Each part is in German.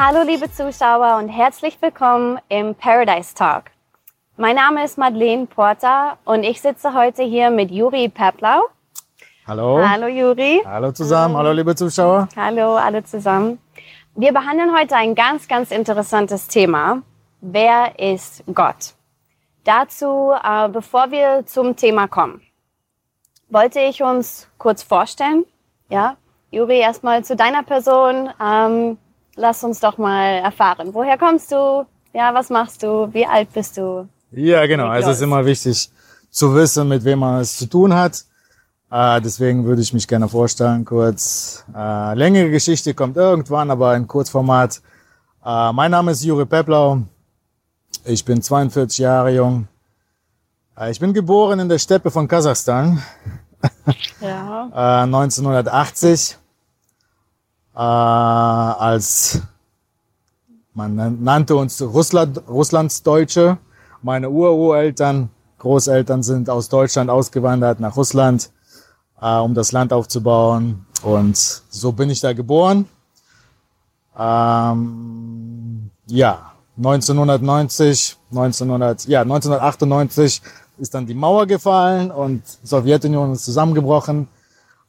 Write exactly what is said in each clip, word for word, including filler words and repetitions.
Hallo liebe Zuschauer und herzlich willkommen im Paradise Talk. Mein Name ist Madeleine Porter und ich sitze heute hier mit Juri Peplau. Hallo. Hallo Juri. Hallo zusammen, hallo, hallo liebe Zuschauer. Hallo alle zusammen. Wir behandeln heute ein ganz, ganz interessantes Thema. Wer ist Gott? Dazu, äh, bevor wir zum Thema kommen, wollte ich uns kurz vorstellen. Ja, Juri, erstmal zu deiner Person. Ähm, lass uns doch mal erfahren, woher kommst du? Ja, was machst du? Wie alt bist du? Ja, genau. Also es ist immer wichtig zu wissen, mit wem man es zu tun hat. Äh, deswegen würde ich mich gerne vorstellen, kurz. Äh, längere Geschichte kommt irgendwann, aber in Kurzformat. Äh, mein Name ist Juri Peplau. Ich bin zweiundvierzig Jahre jung. Äh, ich bin geboren in der Steppe von Kasachstan. Ja. äh, neunzehnhundertachtzig. Äh, als man nannte uns Russland, Russlandsdeutsche. Meine Urureltern, Großeltern sind aus Deutschland ausgewandert nach Russland, äh, um das Land aufzubauen. Und so bin ich da geboren. Ähm, ja, neunzehnhundertneunzig, neunzehnhundert, ja, neunzehnhundertachtundneunzig ist dann die Mauer gefallen und die Sowjetunion ist zusammengebrochen.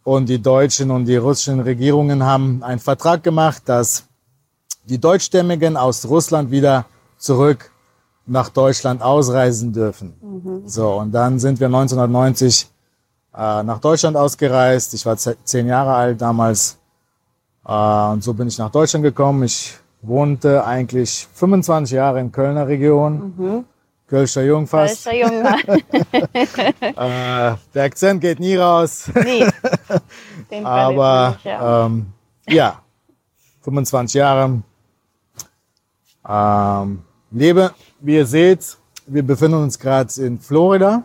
Und die deutschen und die russischen Regierungen haben einen Vertrag gemacht, dass die Deutschstämmigen aus Russland wieder zurück nach Deutschland ausreisen dürfen. Mhm. So, und dann sind wir neunzehnhundertneunzig äh, nach Deutschland ausgereist. Ich war zehn Jahre alt damals. Äh, und so bin ich nach Deutschland gekommen. Ich wohnte eigentlich fünfundzwanzig Jahre in Kölner Region. Mhm. Kölscher Jung fast. Kölscher Jung. äh, der Akzent geht nie raus. Nee. Den Aber ich, ja. Ähm, ja, fünfundzwanzig Jahre. Ähm, lebe, wie ihr seht, wir befinden uns gerade in Florida.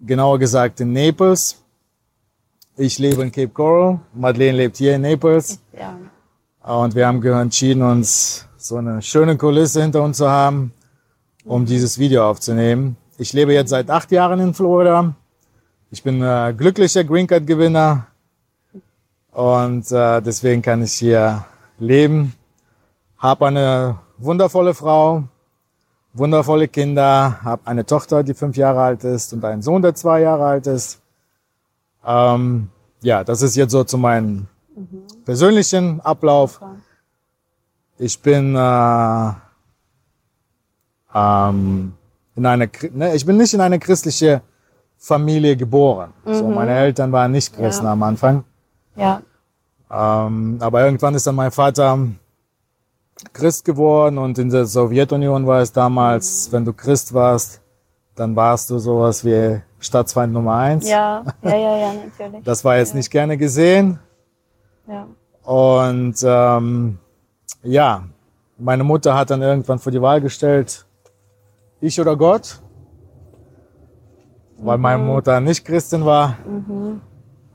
Genauer gesagt in Naples. Ich lebe in Cape Coral. Madeleine lebt hier in Naples. Ja. Und wir haben entschieden, uns so eine schöne Kulisse hinter uns zu haben, um dieses Video aufzunehmen. Ich lebe jetzt seit acht Jahren in Florida. Ich bin äh, glücklicher Green Card Gewinner und äh, deswegen kann ich hier leben. Hab eine wundervolle Frau, wundervolle Kinder, hab eine Tochter, die fünf Jahre alt ist und einen Sohn, der zwei Jahre alt ist. Ähm, ja, das ist jetzt so zu meinem mhm. persönlichen Ablauf. Ich bin äh, Ähm, in einer, ne, ich bin nicht in eine christliche Familie geboren. Mhm. So, meine Eltern waren nicht Christen ja. am Anfang. Ja. Ähm, aber irgendwann ist dann mein Vater Christ geworden und in der Sowjetunion war es damals, mhm. wenn du Christ warst, dann warst du sowas wie Staatsfeind Nummer eins. Ja, ja, ja, ja, natürlich. Das war jetzt ja. nicht gerne gesehen. Ja. Und ähm, ja, meine Mutter hat dann irgendwann vor die Wahl gestellt, ich oder Gott, weil mhm. meine Mutter nicht Christin war. Mhm.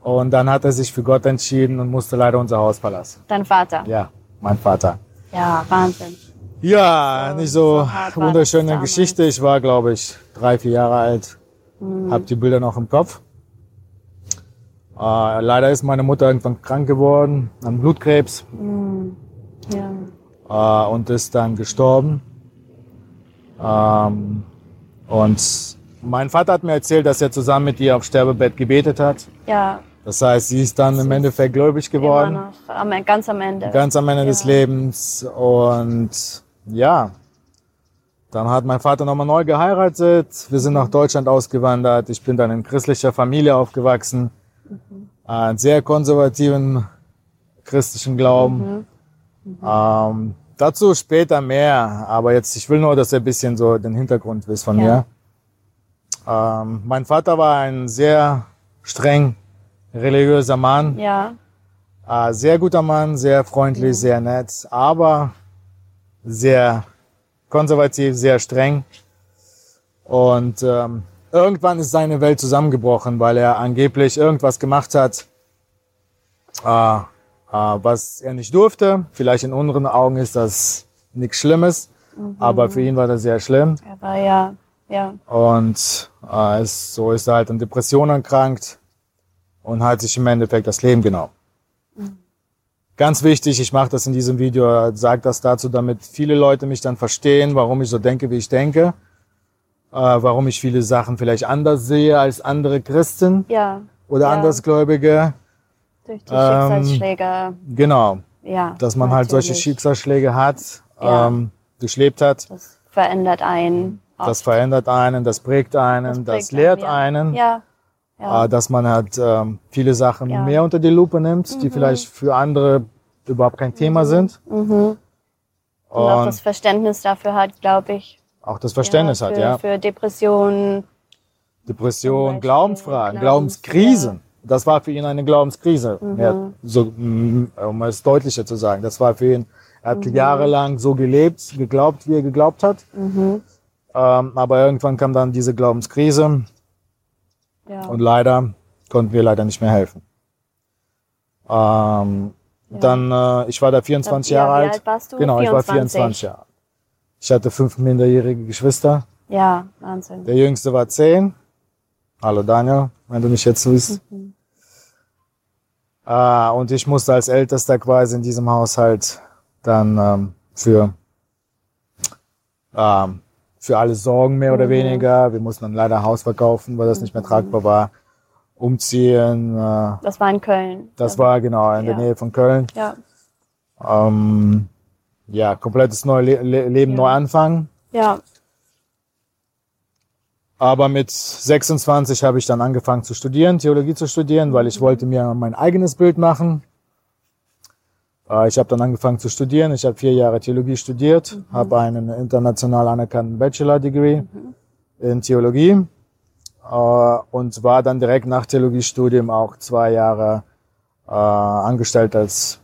Und dann hat er sich für Gott entschieden und musste leider unser Haus verlassen. Dein Vater? Ja, mein Vater. Ja, Wahnsinn. Ja, so, nicht so, so wunderschöne Geschichte. Ich war, glaube ich, drei, vier Jahre alt, mhm. habe die Bilder noch im Kopf. Äh, leider ist meine Mutter irgendwann krank geworden, an Blutkrebs. Mhm. Ja. Äh, und ist dann gestorben. Ähm, und mein Vater hat mir erzählt, dass er zusammen mit ihr auf Sterbebett gebetet hat. Ja. Das heißt, sie ist dann sie im Endeffekt gläubig geworden. Immer noch, ganz am Ende. Ganz am Ende ja. des Lebens. Und ja, dann hat mein Vater nochmal neu geheiratet. Wir sind mhm. nach Deutschland ausgewandert. Ich bin dann in christlicher Familie aufgewachsen. Mhm. Einen sehr konservativen christlichen Glauben. Mhm. Mhm. Ähm, Dazu später mehr, aber jetzt, ich will nur, dass ihr ein bisschen so den Hintergrund wisst von ja. mir. Ähm, mein Vater war ein sehr streng religiöser Mann. Ja. Äh, sehr guter Mann, sehr freundlich, ja. sehr nett, aber sehr konservativ, sehr streng. Und ähm, irgendwann ist seine Welt zusammengebrochen, weil er angeblich irgendwas gemacht hat, äh, was er nicht durfte. Vielleicht in unseren Augen ist das nichts Schlimmes, mhm. aber für ihn war das sehr schlimm. Er war ja, ja. Und äh, es, so ist er halt an Depressionen erkrankt und hat sich im Endeffekt das Leben genommen. Mhm. Ganz wichtig, ich mache das in diesem Video, sage das dazu, damit viele Leute mich dann verstehen, warum ich so denke, wie ich denke. Äh, warum ich viele Sachen vielleicht anders sehe als andere Christen ja, oder ja. Andersgläubige. Durch die ähm, Schicksalsschläge. Genau. Ja, dass man natürlich. halt solche Schicksalsschläge hat, ja. ähm, durchlebt hat. Das verändert einen. Oft. Das verändert einen, das prägt einen, das, prägt das lehrt einen. einen. Ja. Ja. Äh, dass man halt ähm, viele Sachen ja. mehr unter die Lupe nimmt, mhm. die vielleicht für andere überhaupt kein mhm. Thema sind. Mhm. Und, Und auch das Verständnis dafür hat, glaube ich, Auch das Verständnis ja, für, hat, ja. Für Depressionen. Depressionen, Glaubensfragen, Glaubens, Glaubenskrisen. Ja. Das war für ihn eine Glaubenskrise, mhm. ja, so, um es deutlicher zu sagen. Das war für ihn, er hat mhm. jahrelang so gelebt, geglaubt, wie er geglaubt hat. Mhm. Ähm, aber irgendwann kam dann diese Glaubenskrise. Ja. Und leider konnten wir leider nicht mehr helfen. Ähm, ja. Dann, äh, ich war da vierundzwanzig Jahre alt. Wie alt warst du? Genau, vierundzwanzig. Ich war vierundzwanzig Jahre alt. Ich hatte fünf minderjährige Geschwister. Ja, Wahnsinn. Der Jüngste war zehn. Hallo Daniel, wenn du mich jetzt siehst. Mhm. Äh, und ich musste als Ältester quasi in diesem Haushalt dann ähm, für, ähm, für alle sorgen, mehr mhm. oder weniger. Wir mussten dann leider Haus verkaufen, weil das mhm. nicht mehr tragbar war. Umziehen. Äh, das war in Köln. Das also, war genau in ja. der Nähe von Köln. Ja. Ähm, Ja, komplettes neues Le- Le- Leben, ja. neu anfangen. Ja. Aber mit sechsundzwanzig habe ich dann angefangen zu studieren, Theologie zu studieren, weil ich mhm. wollte mir mein eigenes Bild machen. Äh, ich habe dann angefangen zu studieren. Ich habe vier Jahre Theologie studiert, mhm. habe einen international anerkannten Bachelor-Degree mhm. in Theologie äh, und war dann direkt nach Theologiestudium auch zwei Jahre äh, angestellt als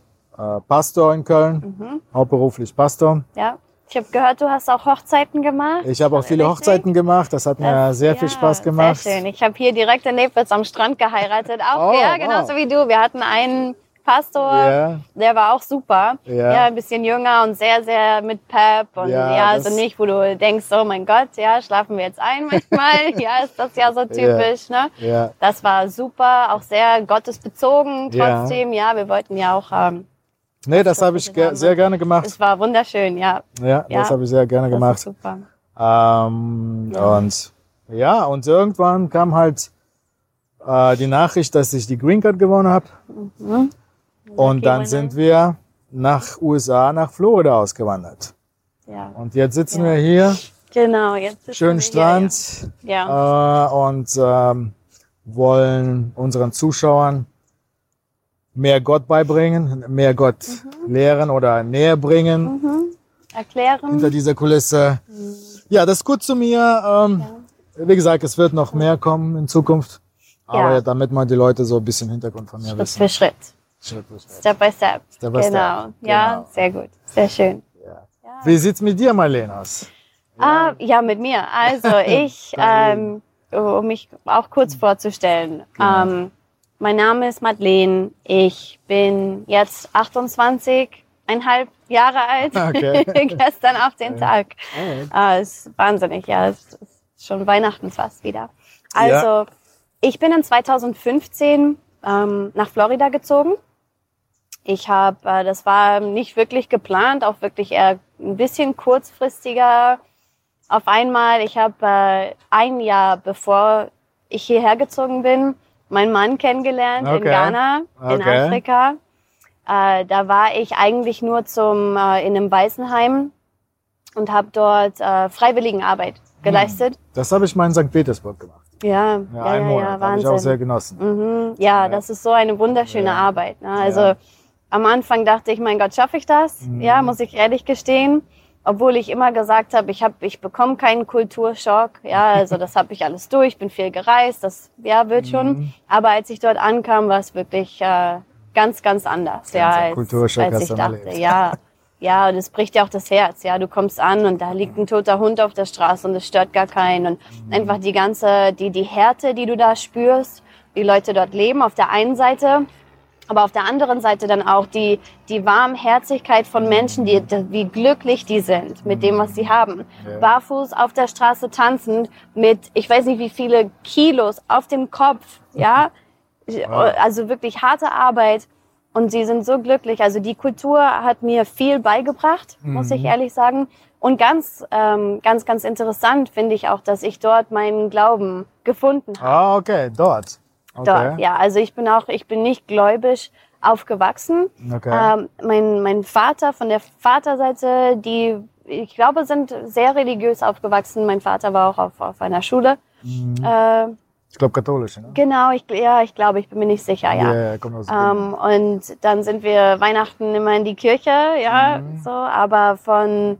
Pastor in Köln, mhm. hauptberuflich Pastor. Ja, ich habe gehört, du hast auch Hochzeiten gemacht. Ich habe auch viele richtig? Hochzeiten gemacht, das hat mir das, sehr ja, viel Spaß gemacht. Sehr schön, ich habe hier direkt in Naples am Strand geheiratet, auch oh, ja, genauso oh. wie du. Wir hatten einen Pastor, yeah. der war auch super, yeah. ja, ein bisschen jünger und sehr, sehr mit Pep und ja, ja so nicht, wo du denkst, oh mein Gott, ja, schlafen wir jetzt ein manchmal, ja, ist das ja so typisch, yeah. ne? Yeah. Das war super, auch sehr gottesbezogen trotzdem, yeah. ja, wir wollten ja auch... Ähm, Nee, das, das habe ich ge- sehr gerne gemacht. Es war wunderschön, ja. Ja, ja. das habe ich sehr gerne das gemacht. Ist super. Ähm, ja. Und ja, und irgendwann kam halt äh, die Nachricht, dass ich die Green Card gewonnen habe. Mhm. Und okay, dann sind wir nach U S A, nach Florida ausgewandert. Ja. Und jetzt sitzen ja. wir hier. Genau, jetzt sitzen schönen wir Strand, hier. Schönen ja. Strand. Ja. Äh, und ähm, wollen unseren Zuschauern mehr Gott beibringen, mehr Gott mhm. lehren oder näher bringen. Mhm. Erklären. Hinter dieser Kulisse. Mhm. Ja, das ist gut zu mir. Ähm, ja. Wie gesagt, es wird noch mhm. mehr kommen in Zukunft. Aber ja. damit man die Leute so ein bisschen Hintergrund von mir Schritt wissen. Für Schritt. Schritt für Schritt. Step by Step. Step by genau. Step. Genau. Ja, sehr gut. Sehr schön. Ja. Ja. Wie sieht's mit dir, Madeleine, aus? Ja. Ah, ja, mit mir. Also ich, ähm, um mich auch kurz vorzustellen, genau. ähm, mein Name ist Madeleine, ich bin jetzt achtundzwanzig Komma fünf Jahre alt, okay. gestern auf den Tag. Okay. Äh, ist wahnsinnig, ja, es ist schon Weihnachten fast wieder. Also, ja. ich bin in zweitausendfünfzehn ähm, nach Florida gezogen. Ich habe, äh, das war nicht wirklich geplant, auch wirklich eher ein bisschen kurzfristiger. Auf einmal, ich habe äh, ein Jahr bevor ich hierher gezogen bin, meinen Mann kennengelernt okay. in Ghana, in okay. Afrika. Äh, da war ich eigentlich nur zum, äh, in einem Waisenheim und habe dort äh, Freiwilligenarbeit geleistet. Das habe ich mal in Sankt Petersburg gemacht. Ja, ja, einen ja, Monat. Ja, Wahnsinn. Habe ich auch sehr genossen. Mhm. Ja, ja, das ist so eine wunderschöne ja. Arbeit. Ne? Also ja. am Anfang dachte ich, mein Gott, schaffe ich das? Mhm. Ja, muss ich ehrlich gestehen. Obwohl ich immer gesagt habe, ich habe, ich bekomme keinen Kulturschock. Ja, also das habe ich alles durch. Ich bin viel gereist. Das, ja, wird schon. Mhm. Aber als ich dort ankam, war es wirklich äh, ganz, ganz anders. Ja, als, als ich dachte. Ja, ja, und es bricht ja auch das Herz. Ja, du kommst an und da liegt ein toter Hund auf der Straße und es stört gar keinen. Und mhm. einfach die ganze, die die Härte, die du da spürst, die Leute dort leben. Auf der einen Seite. Aber auf der anderen Seite dann auch die, die Warmherzigkeit von Menschen, die, die, wie glücklich die sind mit dem, was sie haben. Ja. Barfuß auf der Straße tanzend mit, ich weiß nicht wie viele Kilos auf dem Kopf, ja. Also wirklich harte Arbeit, Und sie sind so glücklich. Also die Kultur hat mir viel beigebracht, mhm. muss ich ehrlich sagen. Und ganz, ähm, ganz, ganz interessant finde ich auch, dass ich dort meinen Glauben gefunden habe. Ah, okay, dort. Okay. Dort, ja. Also ich bin auch, ich bin nicht gläubig aufgewachsen. Okay. Ähm, mein, mein Vater von der Vaterseite, die, ich glaube, sind sehr religiös aufgewachsen. Mein Vater war auch auf, auf einer Schule. Mhm. Äh, Ich glaube, katholisch, ne? Genau, ich, ja, ich glaube, ich bin mir nicht sicher, ja. Yeah, komm aus ähm, und dann sind wir Weihnachten immer in die Kirche, ja, mhm. so. Aber von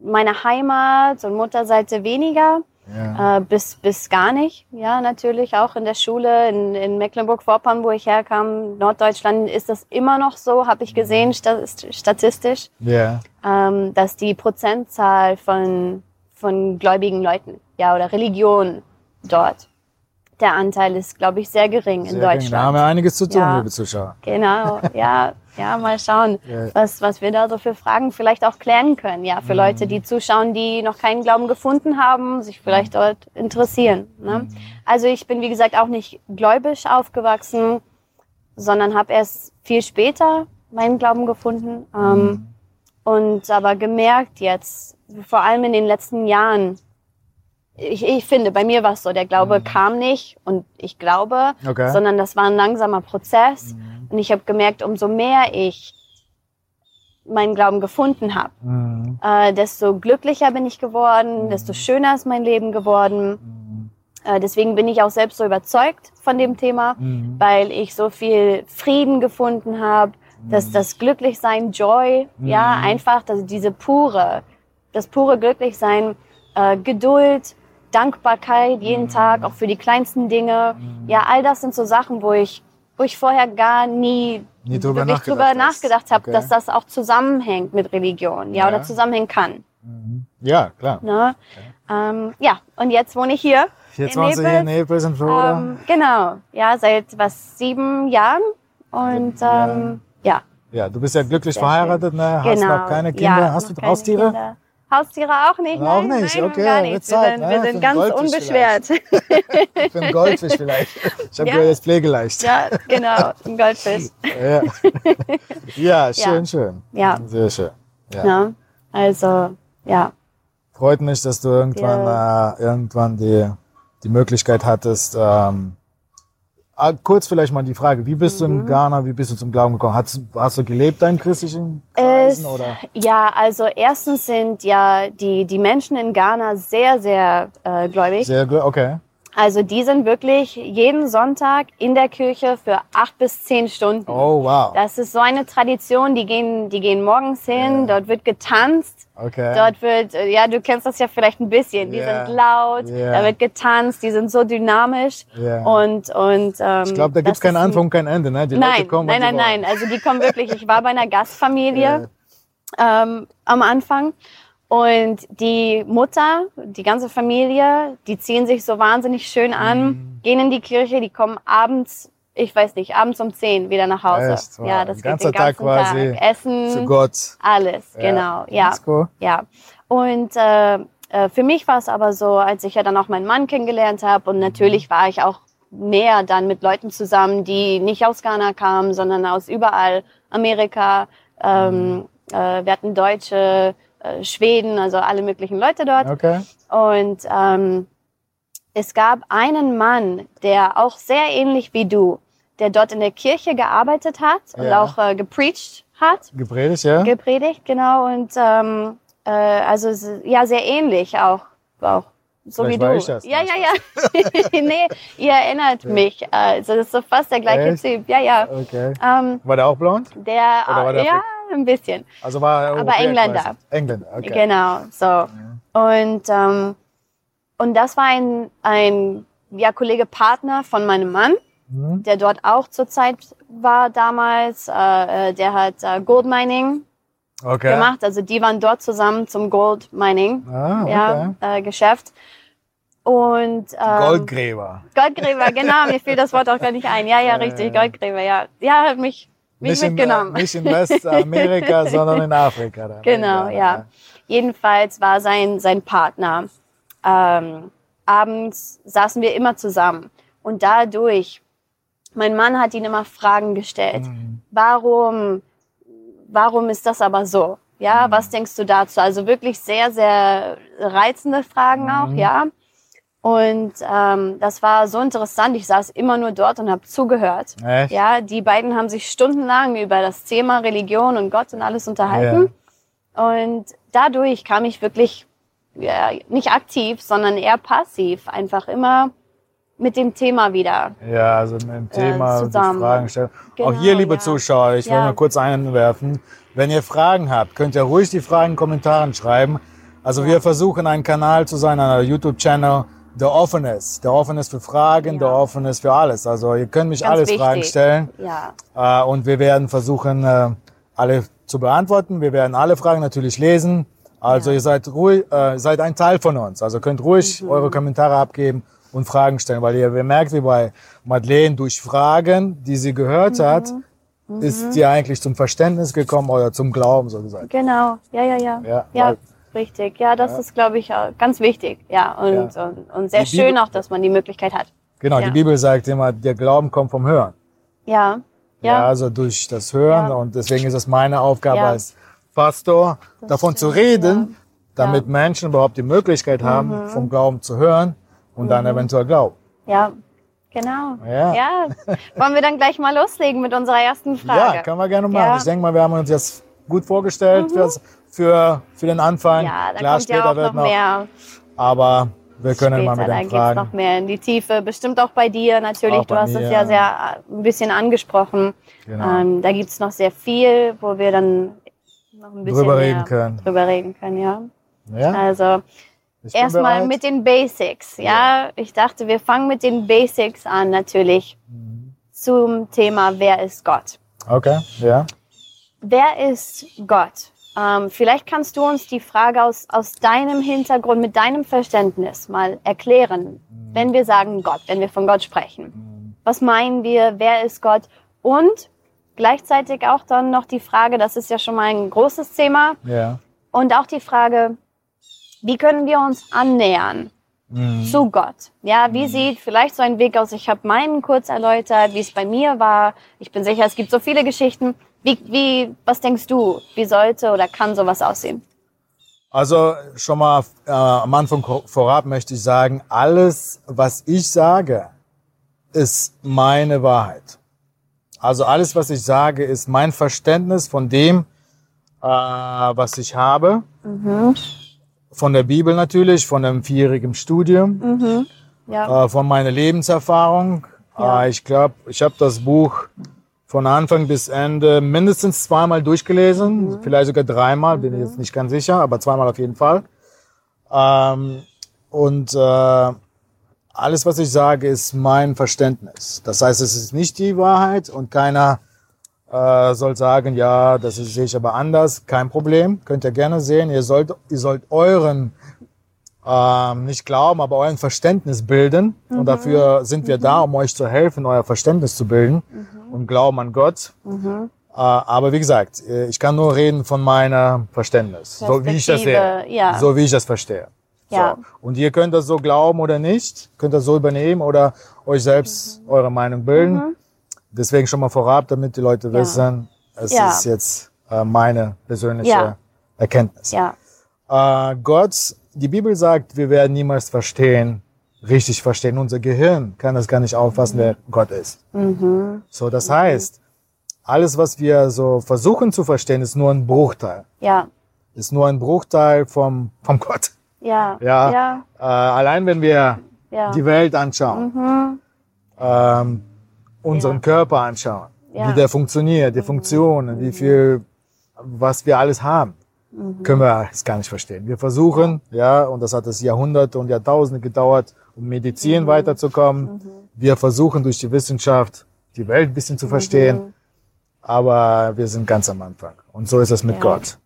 meiner Heimat und Mutterseite weniger, yeah. äh, bis, bis gar nicht. Ja, natürlich auch in der Schule, in, in Mecklenburg-Vorpommern, wo ich herkam, Norddeutschland, ist das immer noch so, habe ich gesehen, stat- statistisch, yeah. ähm, dass die Prozentzahl von, von gläubigen Leuten, ja, oder Religion dort, der Anteil ist, glaube ich, sehr gering sehr in Deutschland. Gering. Da haben wir einiges zu tun, ja, liebe Zuschauer. Genau, ja, ja, mal schauen, yeah. was, was wir da so für Fragen vielleicht auch klären können. Ja, für mm. Leute, die zuschauen, die noch keinen Glauben gefunden haben, sich vielleicht dort interessieren. Ne? Mm. Also ich bin, wie gesagt, auch nicht gläubig aufgewachsen, sondern habe erst viel später meinen Glauben gefunden. Ähm, mm. Und aber gemerkt jetzt, vor allem in den letzten Jahren, Ich, ich finde, bei mir war es so, der Glaube mhm. kam nicht und ich glaube, okay. sondern das war ein langsamer Prozess. Mhm. Und ich habe gemerkt, umso mehr ich meinen Glauben gefunden habe, mhm. äh, desto glücklicher bin ich geworden, mhm. desto schöner ist mein Leben geworden. Mhm. Äh, deswegen bin ich auch selbst so überzeugt von dem Thema, mhm. weil ich so viel Frieden gefunden habe, mhm. dass das Glücklichsein, Joy, mhm. ja, einfach, dass diese pure, das pure Glücklichsein, äh, Geduld, Dankbarkeit jeden Tag, auch für die kleinsten Dinge. Ja, all das sind so Sachen, wo ich, wo ich vorher gar nie, nie drüber wirklich nachgedacht drüber nachgedacht habe, okay. dass das auch zusammenhängt mit Religion, ja, ja. oder zusammenhängen kann. Ja, klar. Ne? Okay. Ähm, ja, und jetzt wohne ich hier. Jetzt wohnst du hier in Naples in Florida. Ähm, genau, ja, seit was sieben Jahren und ja. Ähm, ja. Ja, du bist ja glücklich sehr verheiratet, ne? Hast genau. noch keine Kinder, ja, hast du Haustiere? Kinder. Haustiere auch nicht, nein, auch nicht. Nein, okay. gar nicht. Wir Zeit, sind, wir sind ganz unbeschwert. Für einen Goldfisch vielleicht. Ich habe ja. gehört, das pflegeleicht. Ja, genau, ein Goldfisch. Ja, ja schön, ja. schön. Ja. Sehr schön. Ja. Ja. Also, ja. Freut mich, dass du irgendwann, ja. äh, irgendwann die, die Möglichkeit hattest, ähm, kurz vielleicht mal die Frage, wie bist mhm. du in Ghana, wie bist du zum Glauben gekommen? Hast, hast du gelebt in christlichen Kreisen? Es, oder? Ja, also erstens sind ja die, die Menschen in Ghana sehr, sehr äh, gläubig. Sehr gläubig, okay. Also die sind wirklich jeden Sonntag in der Kirche für acht bis zehn Stunden. Oh, wow. Das ist so eine Tradition, die gehen, die gehen morgens hin, yeah. dort wird getanzt. Okay. Dort wird, ja, du kennst das ja vielleicht ein bisschen. Die yeah. sind laut, yeah. da wird getanzt, die sind so dynamisch. Yeah. Und, und, ähm, ich glaube, da gibt's keinen Anfang, kein Ende, ne? Die nein, Leute kommen nein, nein, nein. Also die kommen wirklich. Ich war bei einer Gastfamilie, yeah. ähm, am Anfang. Und die Mutter, die ganze Familie, die ziehen sich so wahnsinnig schön an, mhm. gehen in die Kirche, die kommen abends, ich weiß nicht, abends um zehn wieder nach Hause. Echt, wow. Ja, das geht den ganzen Tag quasi. Tag. Essen, zu Gott. Alles, ja. genau, ja. Cool. Ja. Und äh, äh, für mich war es aber so, als ich ja dann auch meinen Mann kennengelernt habe und natürlich war ich auch mehr dann mit Leuten zusammen, die nicht aus Ghana kamen, sondern aus überall, Amerika, ähm, äh, wir hatten Deutsche, Schweden, also alle möglichen Leute dort. Okay. Und ähm, es gab einen Mann, der auch sehr ähnlich wie du, der dort in der Kirche gearbeitet hat und ja. auch äh, gepreacht hat. Gepredigt, ja. Gepredigt, genau. Und ähm, äh, also ja, sehr ähnlich auch. auch so vielleicht wie du. War ich das, ja, ja, ja. nee, ihr erinnert ja. mich. Also das ist so fast der gleiche Echt? Typ. Ja, ja. Okay. Ähm, war der auch blond? Der, Oder war der ja. ein bisschen. Also war er aber Engländer. Engländer, okay. Genau, so. Ja. Und, ähm, und das war ein, ein ja, Kollege, Partner von meinem Mann, mhm. der dort auch zur Zeit war damals. Äh, der hat äh, Goldmining okay. gemacht. Also die waren dort zusammen zum Goldmining ah, okay. ja, äh, Geschäft. Und, ähm, Goldgräber. Goldgräber, genau. Mir fiel das Wort auch gar nicht ein. Ja, ja, richtig, Goldgräber, ja. Ja, hat mich... Nicht in, äh, nicht in Westamerika, sondern in Afrika. Dann. Genau, ja. ja. Jedenfalls war sein, sein Partner. Ähm, abends saßen wir immer zusammen. Und dadurch Mein Mann hat ihn immer Fragen gestellt. Mhm. Warum, warum ist das aber so? Ja, mhm. was denkst du dazu? Also wirklich sehr, sehr reizende Fragen mhm. auch, ja. Und ähm, das war so interessant. Ich saß immer nur dort und habe zugehört. Echt? Ja, die beiden haben sich stundenlang über das Thema Religion und Gott und alles unterhalten. Ja. Und dadurch kam ich wirklich ja, nicht aktiv, sondern eher passiv. Einfach immer mit dem Thema wieder. Ja, also mit dem Thema äh, die Fragen stellen. Genau, auch hier, liebe ja. Zuschauer, ich ja. will mal kurz einwerfen. Wenn ihr Fragen habt, könnt ihr ruhig die Fragen in den Kommentaren schreiben. Also ja. wir versuchen, ein Kanal zu sein, ein YouTube-Channel, der offen ist. Der offen ist für Fragen, ja. der offen ist für alles. Also ihr könnt mich Ganz alles wichtig. Fragen stellen. Ja. Äh, und wir werden versuchen, äh, alle zu beantworten. Wir werden alle Fragen natürlich lesen. Also ja. ihr seid ruhig, äh, seid ein Teil von uns. Also könnt ruhig mhm. eure Kommentare abgeben und Fragen stellen. Weil ihr merkt, wie bei Madeleine, durch Fragen, die sie gehört mhm. hat, mhm. ist sie eigentlich zum Verständnis gekommen oder zum Glauben, so gesagt. Genau, ja, ja, ja. ja, ja. Richtig, ja, das ja. ist, glaube ich, ganz wichtig. Ja, und, ja. und, und sehr schön auch, dass man die Möglichkeit hat. Genau, ja. die Bibel sagt immer, der Glauben kommt vom Hören. Ja. Ja, ja also durch das Hören. Ja. Und deswegen ist es meine Aufgabe ja. als Pastor, das davon stimmt, zu reden, ja. damit ja. Menschen überhaupt die Möglichkeit haben, mhm. vom Glauben zu hören und mhm. dann eventuell glauben. Ja, genau. Ja. ja. Wollen wir dann gleich mal loslegen mit unserer ersten Frage? Ja, können wir gerne machen. Ja. Ich denke mal, wir haben uns jetzt gut vorgestellt mhm. fürs Für, für den Anfang. Ja, da Klar, kommt später ja auch noch, noch mehr. Aber wir können später, mal mit den Fragen. Da geht's noch mehr in die Tiefe. Bestimmt auch bei dir natürlich. Auch du hast mir. es ja sehr ein bisschen angesprochen. Genau. Ähm, da gibt es noch sehr viel, wo wir dann noch ein bisschen drüber reden können. Drüber reden können, ja. ja. Also erstmal mit den Basics. Ja? ja, ich dachte, wir fangen mit den Basics an natürlich mhm. zum Thema, wer ist Gott? Okay, ja. Wer ist Gott? Ähm, vielleicht kannst du uns die Frage aus, aus deinem Hintergrund, mit deinem Verständnis mal erklären, mhm. wenn wir sagen Gott, wenn wir von Gott sprechen. Mhm. Was meinen wir, wer ist Gott? Und gleichzeitig auch dann noch die Frage, das ist ja schon mal ein großes Thema, ja. und auch die Frage, wie können wir uns annähern mhm. zu Gott? Ja, wie mhm. sieht vielleicht so ein Weg aus? Ich habe meinen kurz erläutert, wie es bei mir war. Ich bin sicher, es gibt so viele Geschichten. Wie, wie, was denkst du, wie sollte oder kann sowas aussehen? Also schon mal äh, am Anfang vorab möchte ich sagen, alles, was ich sage, ist meine Wahrheit. Also alles, was ich sage, ist mein Verständnis von dem, äh, was ich habe. Mhm. Von der Bibel natürlich, von einem vierjährigen Studium, mhm. ja. äh, von meiner Lebenserfahrung. Ja. Äh, ich glaube, ich habe das Buch von Anfang bis Ende mindestens zweimal durchgelesen, mhm. vielleicht sogar dreimal, bin ich jetzt nicht ganz sicher, aber zweimal auf jeden Fall. Ähm, und äh, alles, was ich sage, ist mein Verständnis. Das heißt, es ist nicht die Wahrheit und keiner äh, soll sagen, ja, das sehe ich aber anders, kein Problem, könnt ihr gerne sehen. Ihr sollt, ihr sollt euren, ähm, nicht glauben, aber euren Verständnis bilden. Mhm. Und dafür sind wir mhm. da, um euch zu helfen, euer Verständnis zu bilden. Mhm. Und Glauben an Gott. Mhm. Aber wie gesagt, ich kann nur reden von meiner Verständnis, so wie ich das sehe, ja. so wie ich das verstehe. Ja. So. Und ihr könnt das so glauben oder nicht, könnt das so übernehmen oder euch selbst mhm. eure Meinung bilden. Mhm. Deswegen schon mal vorab, damit die Leute ja. wissen, es ja. ist jetzt meine persönliche ja. Erkenntnis. Ja. Äh, Gott, die Bibel sagt, wir werden niemals verstehen, richtig verstehen. Unser Gehirn kann das gar nicht auffassen, mhm. wer Gott ist. Mhm. So, das mhm. heißt, alles, was wir so versuchen zu verstehen, ist nur ein Bruchteil. Ja. Ist nur ein Bruchteil vom, vom Gott. Ja. Ja. ja. Äh, allein wenn wir ja. die Welt anschauen, mhm. ähm, unseren ja. Körper anschauen, ja. wie der funktioniert, die mhm. Funktionen, wie viel, was wir alles haben. Mhm. Können wir es gar nicht verstehen. Wir versuchen, ja. ja, und das hat es Jahrhunderte und Jahrtausende gedauert, um Medizin mhm. weiterzukommen. Mhm. Wir versuchen durch die Wissenschaft die Welt ein bisschen zu verstehen, mhm. aber wir sind ganz am Anfang. Und so ist es mit ja. Gott.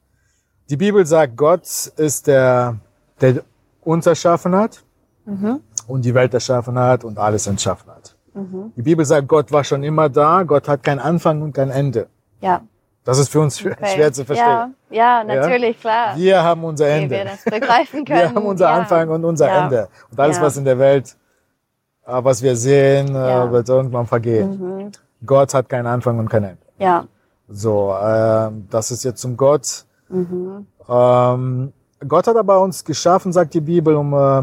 Die Bibel sagt, Gott ist der, der uns erschaffen hat mhm. und die Welt erschaffen hat und alles erschaffen hat. Mhm. Die Bibel sagt, Gott war schon immer da, Gott hat keinen Anfang und kein Ende. Ja. Das ist für uns okay. schwer zu verstehen. Ja, ja natürlich, ja? klar. Wir haben unser Ende. Wie wir das begreifen können. Wir haben unser ja. Anfang und unser ja. Ende. Und alles, ja. was in der Welt was wir sehen, ja. wird irgendwann vergehen. Mhm. Gott hat keinen Anfang und kein Ende. Ja. So, äh, das ist jetzt zum Gott. Mhm. Ähm, Gott hat aber uns geschaffen, sagt die Bibel, um, äh,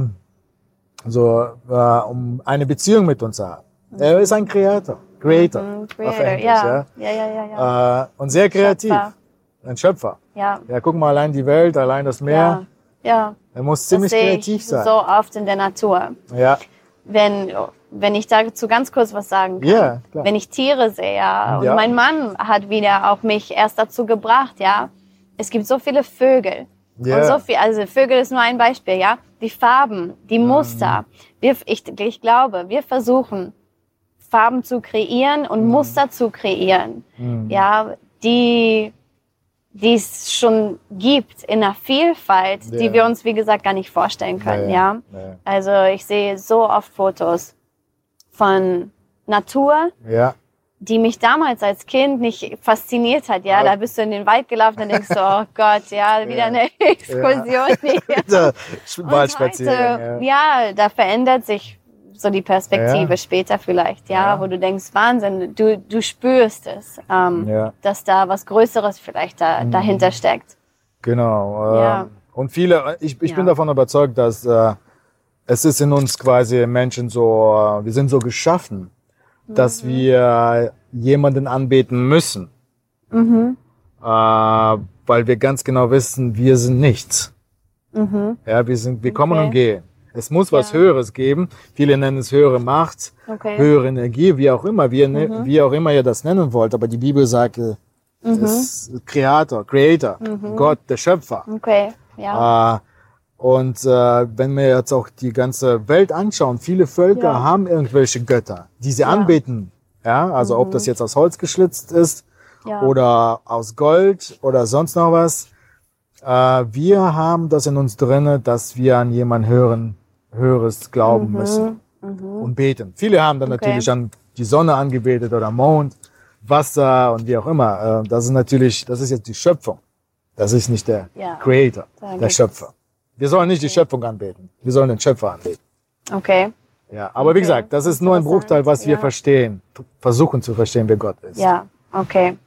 so, äh, um eine Beziehung mit uns zu haben. Mhm. Er ist ein Creator. Creator. Mhm. Creator, Englisch, ja. Ja, ja, ja, ja. Äh, und sehr kreativ. Schöpfer. Ein Schöpfer. Ja. Ja, guck mal, allein die Welt, allein das Meer. Ja. ja. Er muss ziemlich das kreativ sein. Das sehe ich so oft in der Natur. Ja. Wenn, wenn ich dazu ganz kurz was sagen kann, yeah, wenn ich Tiere sehe, ja, und ja. mein Mann hat wieder auch mich erst dazu gebracht, ja, es gibt so viele Vögel, yeah. und so viel, also Vögel ist nur ein Beispiel, ja, die Farben, die Muster, mm. wir, ich, ich glaube, wir versuchen, Farben zu kreieren und mm. Muster zu kreieren, mm. ja, die, die es schon gibt in einer Vielfalt, yeah. die wir uns, wie gesagt, gar nicht vorstellen können. Yeah. Ja? Yeah. Also ich sehe so oft Fotos von Natur, yeah. die mich damals als Kind nicht fasziniert hat. Ja, okay. Da bist du in den Wald gelaufen und denkst so, oh Gott, ja, wieder yeah. eine Exkursion yeah. hier. Waldspazieren. Ja. ja, da verändert sich so die Perspektive ja. später vielleicht, ja, ja, wo du denkst, Wahnsinn, du, du spürst es, ähm, ja. dass da was Größeres vielleicht da, mhm. dahinter steckt. Genau. Äh, ja. Und viele, ich, ich ja. bin davon überzeugt, dass äh, es ist in uns quasi Menschen so, wir sind so geschaffen, mhm. dass wir jemanden anbeten müssen, mhm. äh, weil wir ganz genau wissen, wir sind nichts. Mhm. Ja, wir sind, wir kommen okay. und gehen. Es muss was ja. Höheres geben. Viele nennen es höhere Macht, okay. höhere Energie, wie auch immer, wie, mhm. wie auch immer ihr das nennen wollt. Aber die Bibel sagt, mhm. es ist Creator, Creator, mhm. Gott, der Schöpfer. Okay, ja. Äh, und äh, wenn wir jetzt auch die ganze Welt anschauen, viele Völker ja. haben irgendwelche Götter, die sie ja. anbeten. Ja, also mhm. ob das jetzt aus Holz geschlitzt ist ja. oder aus Gold oder sonst noch was. Äh, wir haben das in uns drinne, dass wir an jemanden hören. Höheres glauben mhm, müssen mhm. und beten. Viele haben dann okay. natürlich an die Sonne angebetet oder Mond, Wasser und wie auch immer. Das ist natürlich, das ist jetzt die Schöpfung. Das ist nicht der ja. Creator, da der Schöpfer. Wir sollen nicht okay. die Schöpfung anbeten. Wir sollen den Schöpfer anbeten. Okay. Ja, aber okay. wie gesagt, das ist nur ein Bruchteil, was ja. wir verstehen, versuchen zu verstehen, wer Gott ist. Ja, okay.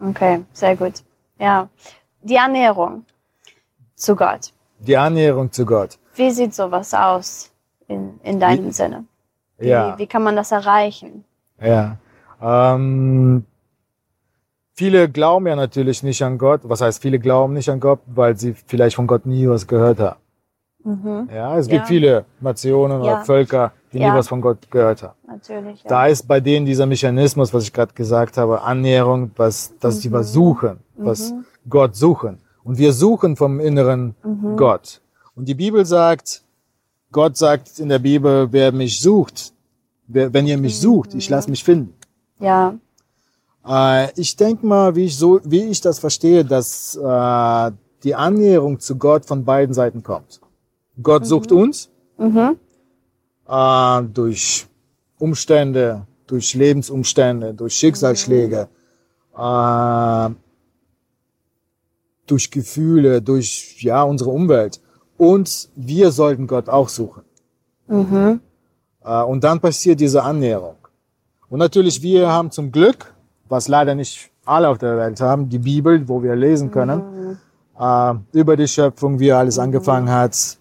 Okay, sehr gut. Ja. Die Annäherung zu Gott. Die Annäherung zu Gott. Wie sieht sowas aus in, in deinem wie, Sinne? Wie, ja. wie kann man das erreichen? Ja, ähm, viele glauben ja natürlich nicht an Gott. Was heißt, viele glauben nicht an Gott, weil sie vielleicht von Gott nie was gehört haben. Mhm. Ja, es ja. gibt viele Nationen ja. oder Völker, die ja. nie was von Gott gehört haben. Natürlich. Ja. Da ist bei denen dieser Mechanismus, was ich gerade gesagt habe, Annäherung, was, dass sie mhm. was suchen, was mhm. Gott suchen. Und wir suchen vom inneren mhm. Gott. Und die Bibel sagt, Gott sagt in der Bibel, wer mich sucht, wer, wenn ihr mich sucht, ich lasse mich finden. Ja. Äh, ich denke mal, wie ich so, wie ich das verstehe, dass äh, die Annäherung zu Gott von beiden Seiten kommt. Gott mhm. sucht uns mhm. äh, durch Umstände, durch Lebensumstände, durch Schicksalsschläge, mhm. äh, durch Gefühle, durch ja unsere Umwelt. Und wir sollten Gott auch suchen. Mhm. Und dann passiert diese Annäherung. Und natürlich, wir haben zum Glück, was leider nicht alle auf der Welt haben, die Bibel, wo wir lesen können, mhm. über die Schöpfung, wie alles mhm. angefangen hat,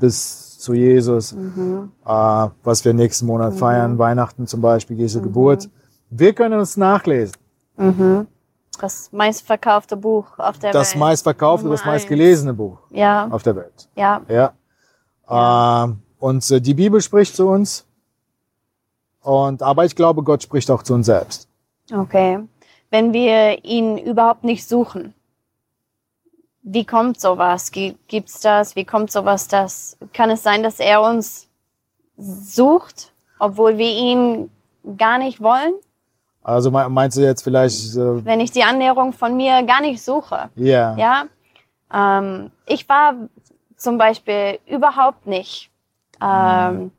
bis zu Jesus, mhm. was wir nächsten Monat mhm. feiern, Weihnachten zum Beispiel, Jesu mhm. Geburt. Wir können es nachlesen. Mhm. Das meistverkaufte Buch auf der das Welt. Das meistverkaufte, das meistgelesene Buch ja. auf der Welt. Ja. ja. ja. Äh, und äh, die Bibel spricht zu uns. Und, aber ich glaube, Gott spricht auch zu uns selbst. Okay. Wenn wir ihn überhaupt nicht suchen, wie kommt sowas? Gibt's das? Wie kommt sowas? Das? Kann es sein, dass er uns sucht, obwohl wir ihn gar nicht wollen? Also meinst du jetzt vielleicht... Äh Wenn ich die Annäherung von mir gar nicht suche. Yeah. Ja. Ähm, ich war zum Beispiel überhaupt nicht ähm,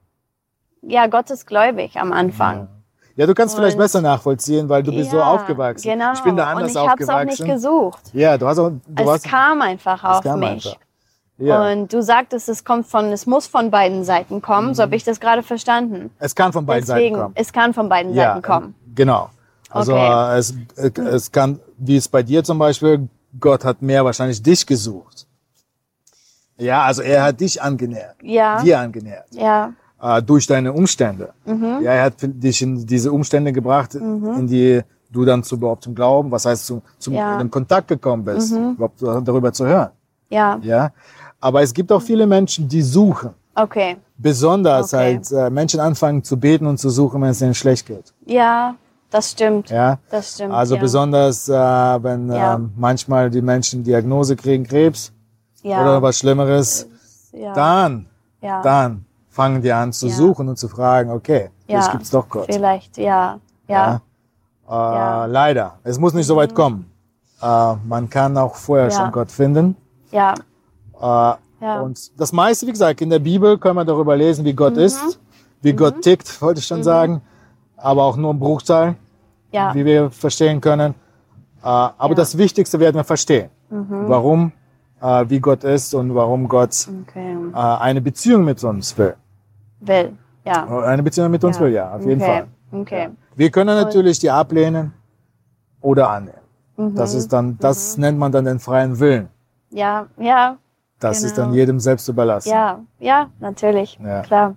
ja, gottesgläubig am Anfang. Ja, du kannst und vielleicht besser nachvollziehen, weil du bist ja, so aufgewachsen. Genau. Ich bin da anders aufgewachsen. Und ich habe es auch nicht gesucht. Ja, du hast auch... Du es hast, kam einfach auf mich. Einfach. Ja. Und du sagtest, es kommt von, es muss von beiden Seiten kommen. Mhm. So habe ich das gerade verstanden. Es kann von beiden Deswegen, Seiten kommen. Es kann von beiden ja, Seiten kommen. Genau. Also okay. es, es kann, wie es bei dir zum Beispiel, Gott hat mehr wahrscheinlich dich gesucht. Ja, also er hat dich angenähert, ja. dir angenähert. Ja. Äh, durch deine Umstände. Mhm. Ja, er hat dich in diese Umstände gebracht, mhm. in die du dann zu überhaupt zum Glauben, was heißt zum, zum ja. in den Kontakt gekommen bist, mhm. überhaupt darüber zu hören. Ja. Ja. Aber es gibt auch viele Menschen, die suchen. Okay. Besonders okay. halt äh, Menschen anfangen zu beten und zu suchen, wenn es ihnen schlecht geht. Ja, das stimmt. Ja, das stimmt. Also ja. besonders, äh, wenn ja. äh, manchmal die Menschen Diagnose kriegen, Krebs ja. oder was Schlimmeres, ja. dann, ja. dann fangen die an zu ja. suchen und zu fragen, okay, ja. jetzt gibt's doch Gott. Vielleicht, ja, ja. ja. Äh, ja. Leider, es muss nicht so weit mhm. kommen. Äh, man kann auch vorher ja. schon Gott finden. Ja. Uh, ja. Und das meiste, wie gesagt, in der Bibel können wir darüber lesen, wie Gott mhm. ist, wie mhm. Gott tickt, wollte ich schon mhm. sagen, aber auch nur ein Bruchteil, ja. wie wir verstehen können. Uh, aber ja. das Wichtigste werden wir verstehen, mhm. warum, uh, wie Gott ist und warum Gott okay. uh, eine Beziehung mit uns will. Will, ja. Eine Beziehung mit uns ja. will, ja, auf okay. jeden Fall. Okay. Ja. Wir können natürlich die ablehnen oder annehmen. Mhm. Das ist dann, das mhm. nennt man dann den freien Willen. Ja, ja. Das genau. ist dann jedem selbst überlassen. Ja, ja, natürlich, ja. klar.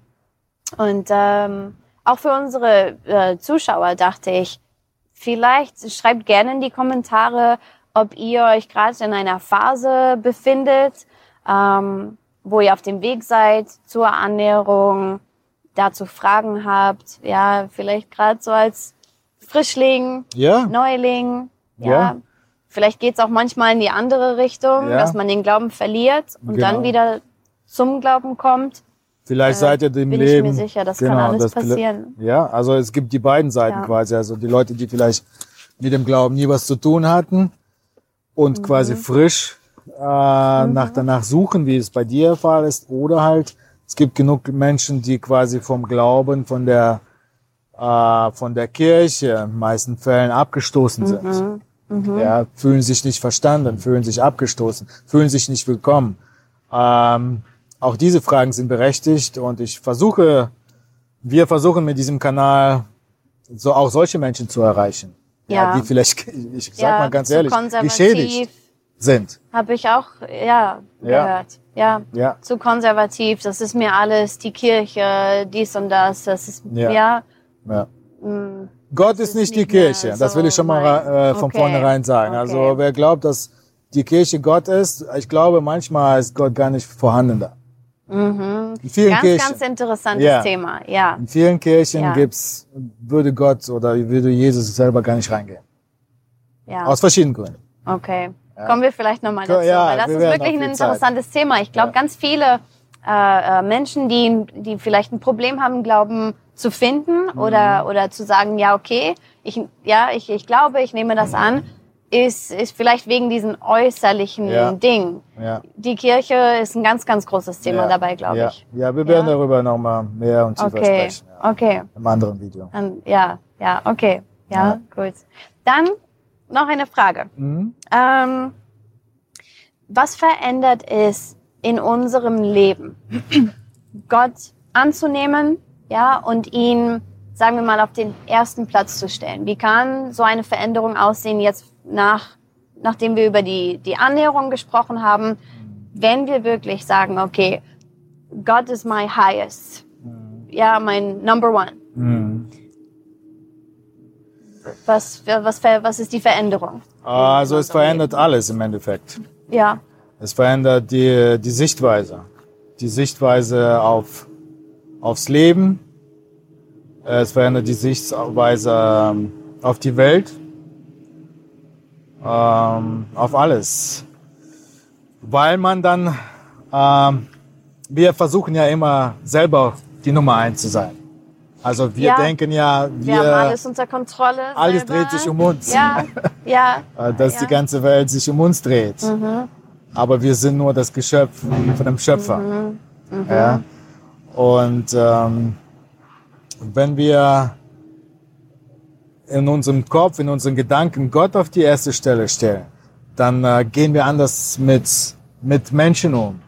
Und ähm, auch für unsere äh, Zuschauer dachte ich, vielleicht schreibt gerne in die Kommentare, ob ihr euch gerade in einer Phase befindet, ähm, wo ihr auf dem Weg seid zur Annäherung, dazu Fragen habt, ja, vielleicht gerade so als Frischling, ja. Neuling, ja. ja. Vielleicht geht's auch manchmal in die andere Richtung, ja. dass man den Glauben verliert und genau. dann wieder zum Glauben kommt. Vielleicht äh, seid ihr dem bin Leben. Bin ich mir sicher, das genau, kann alles das passieren. Ja, also es gibt die beiden Seiten ja. quasi. Also die Leute, die vielleicht mit dem Glauben nie was zu tun hatten und mhm. quasi frisch äh, mhm. nach danach suchen, wie es bei dir der Fall ist. Oder halt, es gibt genug Menschen, die quasi vom Glauben, von der, äh, von der Kirche in den meisten Fällen abgestoßen mhm. sind. Mhm. Ja, fühlen sich nicht verstanden, fühlen sich abgestoßen, fühlen sich nicht willkommen. Ähm, auch diese Fragen sind berechtigt und ich versuche, wir versuchen mit diesem Kanal so auch solche Menschen zu erreichen, ja. ja, die vielleicht, ich sag ja, mal ganz ehrlich, geschädigt sind. Habe ich auch ja, ja. gehört. Ja, ja, zu konservativ, das ist mir alles, die Kirche, dies und das, das ist ja. ja, ja. Mh, Gott ist, ist nicht die Kirche, so das will ich schon mal äh, von okay. vornherein sagen. Okay. Also wer glaubt, dass die Kirche Gott ist, ich glaube, manchmal ist Gott gar nicht vorhanden da. Mhm. In vielen ganz, Kirchen. Ganz interessantes ja. Thema. Ja. In vielen Kirchen ja. gibt's, würde Gott oder würde Jesus selber gar nicht reingehen. Ja. Aus verschiedenen Gründen. Okay, ja. kommen wir vielleicht nochmal dazu. Ja, weil das wir ist wirklich ein interessantes Zeit. Thema. Ich glaube, ja. ganz viele äh, Menschen, die, die vielleicht ein Problem haben, glauben, zu finden oder, oder zu sagen, ja, okay, ich, ja, ich, ich glaube, ich nehme das an, ist, ist vielleicht wegen diesen äußerlichen ja. Dingen. Ja. Die Kirche ist ein ganz, ganz großes Thema ja. dabei, glaube ja. ich. Ja, wir werden ja. darüber nochmal mehr und tiefer okay. sprechen. Ja. Okay. Im anderen Video. Dann, ja, ja, okay. Ja, ja, gut. Dann noch eine Frage. Mhm. Ähm, was verändert es in unserem Leben, Gott anzunehmen, ja, und ihn, sagen wir mal, auf den ersten Platz zu stellen? Wie kann so eine Veränderung aussehen jetzt, nach, nachdem wir über die, die Annäherung gesprochen haben, wenn wir wirklich sagen, okay, God is my highest, ja, mein number one. Mhm. Was, was, was ist die Veränderung? Also es verändert alles im Endeffekt. Ja. Es verändert die, die Sichtweise, die Sichtweise auf aufs Leben, es verändert die Sichtweise auf die Welt, ähm, auf alles. Weil man dann, ähm, wir versuchen ja immer selber die Nummer eins zu sein. Also wir ja, denken ja, wir, wir haben alles unter Kontrolle. Alles selber. Dreht sich um uns. Ja, ja. Dass ja. die ganze Welt sich um uns dreht. Mhm. Aber wir sind nur das Geschöpf von dem Schöpfer. Mhm. Mhm. Ja. Und ähm, wenn wir in unserem Kopf, in unseren Gedanken Gott auf die erste Stelle stellen, dann äh, gehen wir anders mit, mit Menschen um.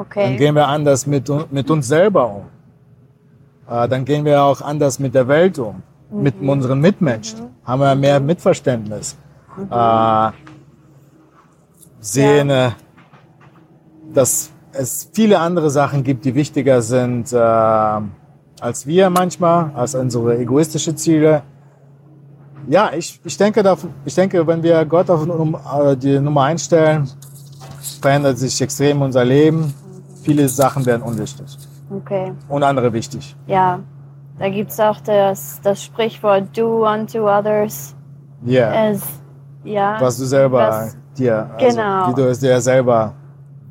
Okay. Dann gehen wir anders mit, mit uns selber um. Dann gehen wir auch anders mit der Welt um, mhm. mit unseren Mitmenschen. Mhm. Haben wir mehr Mitverständnis. Mhm. Äh, sehen, ja. dass es viele andere Sachen gibt, die wichtiger sind äh, als wir manchmal, als unsere egoistische Ziele. Ja, ich, ich, denke, ich denke, wenn wir Gott auf die Nummer eins stellen, verändert sich extrem unser Leben. Viele Sachen werden unwichtig. Okay. Und andere wichtig. Ja, da gibt es auch das, das Sprichwort Do unto others. Yeah. As, ja. Was du selber das, dir, also, genau. wie du es dir selber,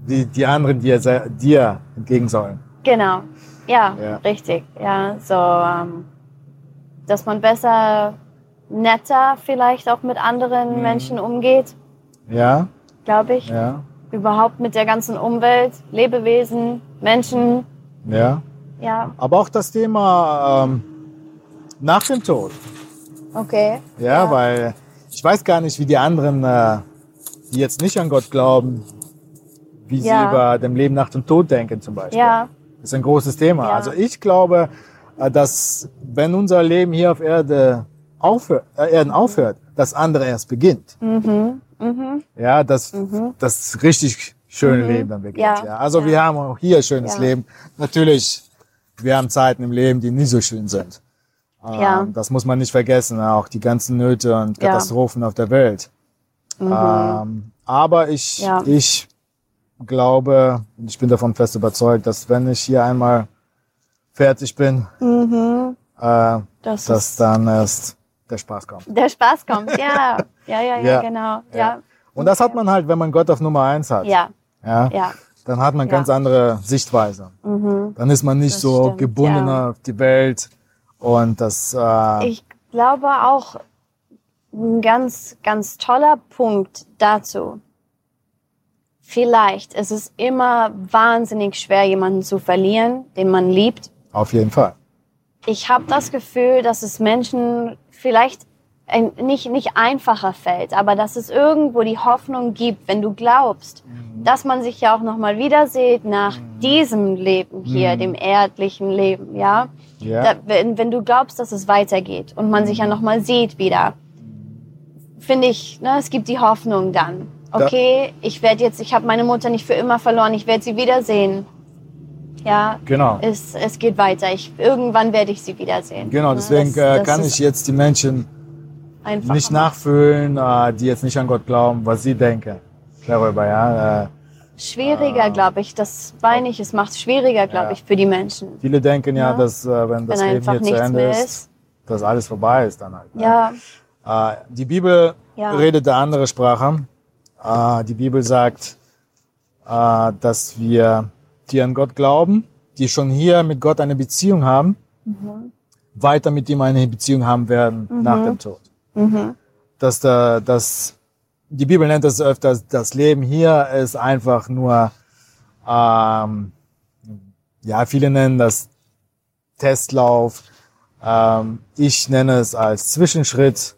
die, die anderen dir, dir entgegen sollen. Genau, ja, ja. richtig. Ja, so, ähm, dass man besser, netter vielleicht auch mit anderen mhm. Menschen umgeht. Ja. Glaube ich. Ja. Überhaupt mit der ganzen Umwelt, Lebewesen, Menschen. Ja. Ja. Aber auch das Thema ähm, nach dem Tod. Okay. Ja, ja, weil ich weiß gar nicht, wie die anderen, äh, die jetzt nicht an Gott glauben, wie ja. sie über dem Leben nach dem Tod denken zum Beispiel. Ja. Das ist ein großes Thema. Ja. Also ich glaube, dass wenn unser Leben hier auf Erde aufhört, äh, Erden aufhört, das andere erst beginnt. Mhm. Mhm. Ja, das, mhm. das richtig schöne mhm. Leben dann beginnt. Ja. Ja. Also ja. wir haben auch hier schönes ja. Leben. Natürlich, wir haben Zeiten im Leben, die nicht so schön sind. Ja. Ähm, das muss man nicht vergessen, auch die ganzen Nöte und Katastrophen ja. auf der Welt. Mhm. Ähm, aber ich, ja. ich glaube, und ich bin davon fest überzeugt, dass wenn ich hier einmal fertig bin, mhm. äh, das dass dann erst der Spaß kommt. Der Spaß kommt, ja. Ja, ja, ja, ja. genau. Ja. Ja. Und das hat man halt, wenn man Gott auf Nummer eins hat. Ja. ja. ja. Dann hat man ja. ganz andere Sichtweise. Mhm. Dann ist man nicht das so stimmt. gebunden ja. auf die Welt. Und das. Äh ich glaube auch, ein ganz, ganz toller Punkt dazu. Vielleicht ist es immer wahnsinnig schwer, jemanden zu verlieren, den man liebt. Auf jeden Fall. Ich habe das Gefühl, dass es Menschen vielleicht nicht, nicht einfacher fällt, aber dass es irgendwo die Hoffnung gibt, wenn du glaubst, mhm. dass man sich ja auch nochmal wieder sieht nach mhm. diesem Leben hier, mhm. dem erdlichen Leben, ja? ja. Da, wenn, wenn du glaubst, dass es weitergeht und man sich ja nochmal sieht wieder, finde ich, ne, es gibt die Hoffnung dann. Okay, da. ich werde jetzt, ich habe meine Mutter nicht für immer verloren, ich werde sie wiedersehen. Ja, genau. es, es geht weiter. Ich, irgendwann werde ich sie wiedersehen. Genau, deswegen das, das kann ich jetzt die Menschen nicht nachfühlen, die jetzt nicht an Gott glauben, was sie denken. Darüber, ja. Schwieriger, äh, glaube ich. Das meine ich, es macht es schwieriger, glaube ja. ich, für die Menschen. Viele denken ja, ja dass wenn das wenn Leben hier zu Ende ist, ist, dass alles vorbei ist dann halt. Ne? Ja. Äh, die Bibel ja. redet eine andere Sprache. Äh, die Bibel sagt, äh, dass wir die an Gott glauben, die schon hier mit Gott eine Beziehung haben, mhm. weiter mit ihm eine Beziehung haben werden mhm. nach dem Tod. Mhm. Dass da, dass die Bibel nennt das öfters, das Leben hier ist einfach nur, ähm, ja, viele nennen das Testlauf. Ähm, ich nenne es als Zwischenschritt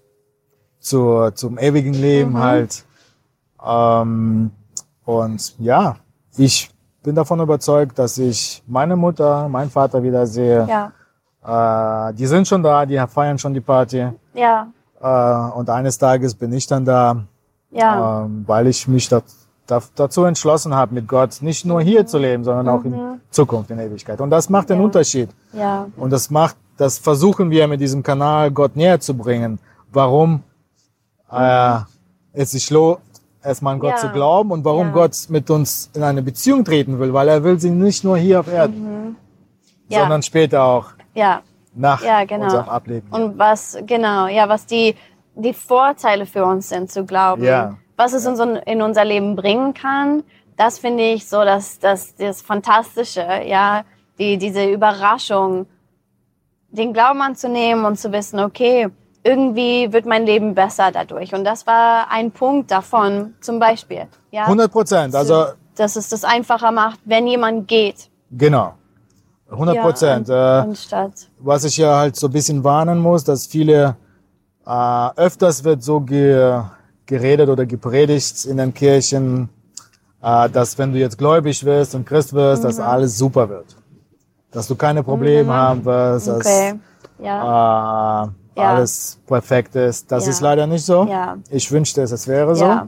zu, zum ewigen Leben mhm. halt. Ähm, und ja, ich bin davon überzeugt, dass ich meine Mutter, meinen Vater wiedersehe. Ja. Äh, die sind schon da, die feiern schon die Party. Ja. Äh, und eines Tages bin ich dann da, ja. ähm, weil ich mich da, da, dazu entschlossen habe, mit Gott nicht nur hier mhm. zu leben, sondern mhm. auch in Zukunft, in Ewigkeit. Und das macht ja. den Unterschied. Ja. Und das macht, das versuchen wir mit diesem Kanal, Gott näher zu bringen. Warum mhm. äh, es sich lohnt, erstmal an Gott ja. zu glauben und warum ja. Gott mit uns in eine Beziehung treten will, weil er will sie nicht nur hier auf Erden, mhm. ja. sondern später auch ja. nach ja, genau. unserem Ableben. Und was genau, ja, was die, die Vorteile für uns sind, zu glauben, ja. was es ja. uns in unser Leben bringen kann, das finde ich so, dass das, das Fantastische, ja, die, diese Überraschung, den Glauben anzunehmen und zu wissen, okay, irgendwie wird mein Leben besser dadurch. Und das war ein Punkt davon, zum Beispiel. Ja? hundert Prozent. Also, dass es das einfacher macht, wenn jemand geht. Genau. hundert Prozent. Ja, und, äh, und was ich ja halt so ein bisschen warnen muss, dass viele, äh, öfters wird so ge- geredet oder gepredigt in den Kirchen, äh, dass wenn du jetzt gläubig wirst und Christ wirst, mhm. dass alles super wird. Dass du keine Probleme mhm. haben wirst, dass okay. ja. äh, ja. alles perfekt ist. Das ja. ist leider nicht so. Ja. Ich wünschte es, es wäre so. Ja.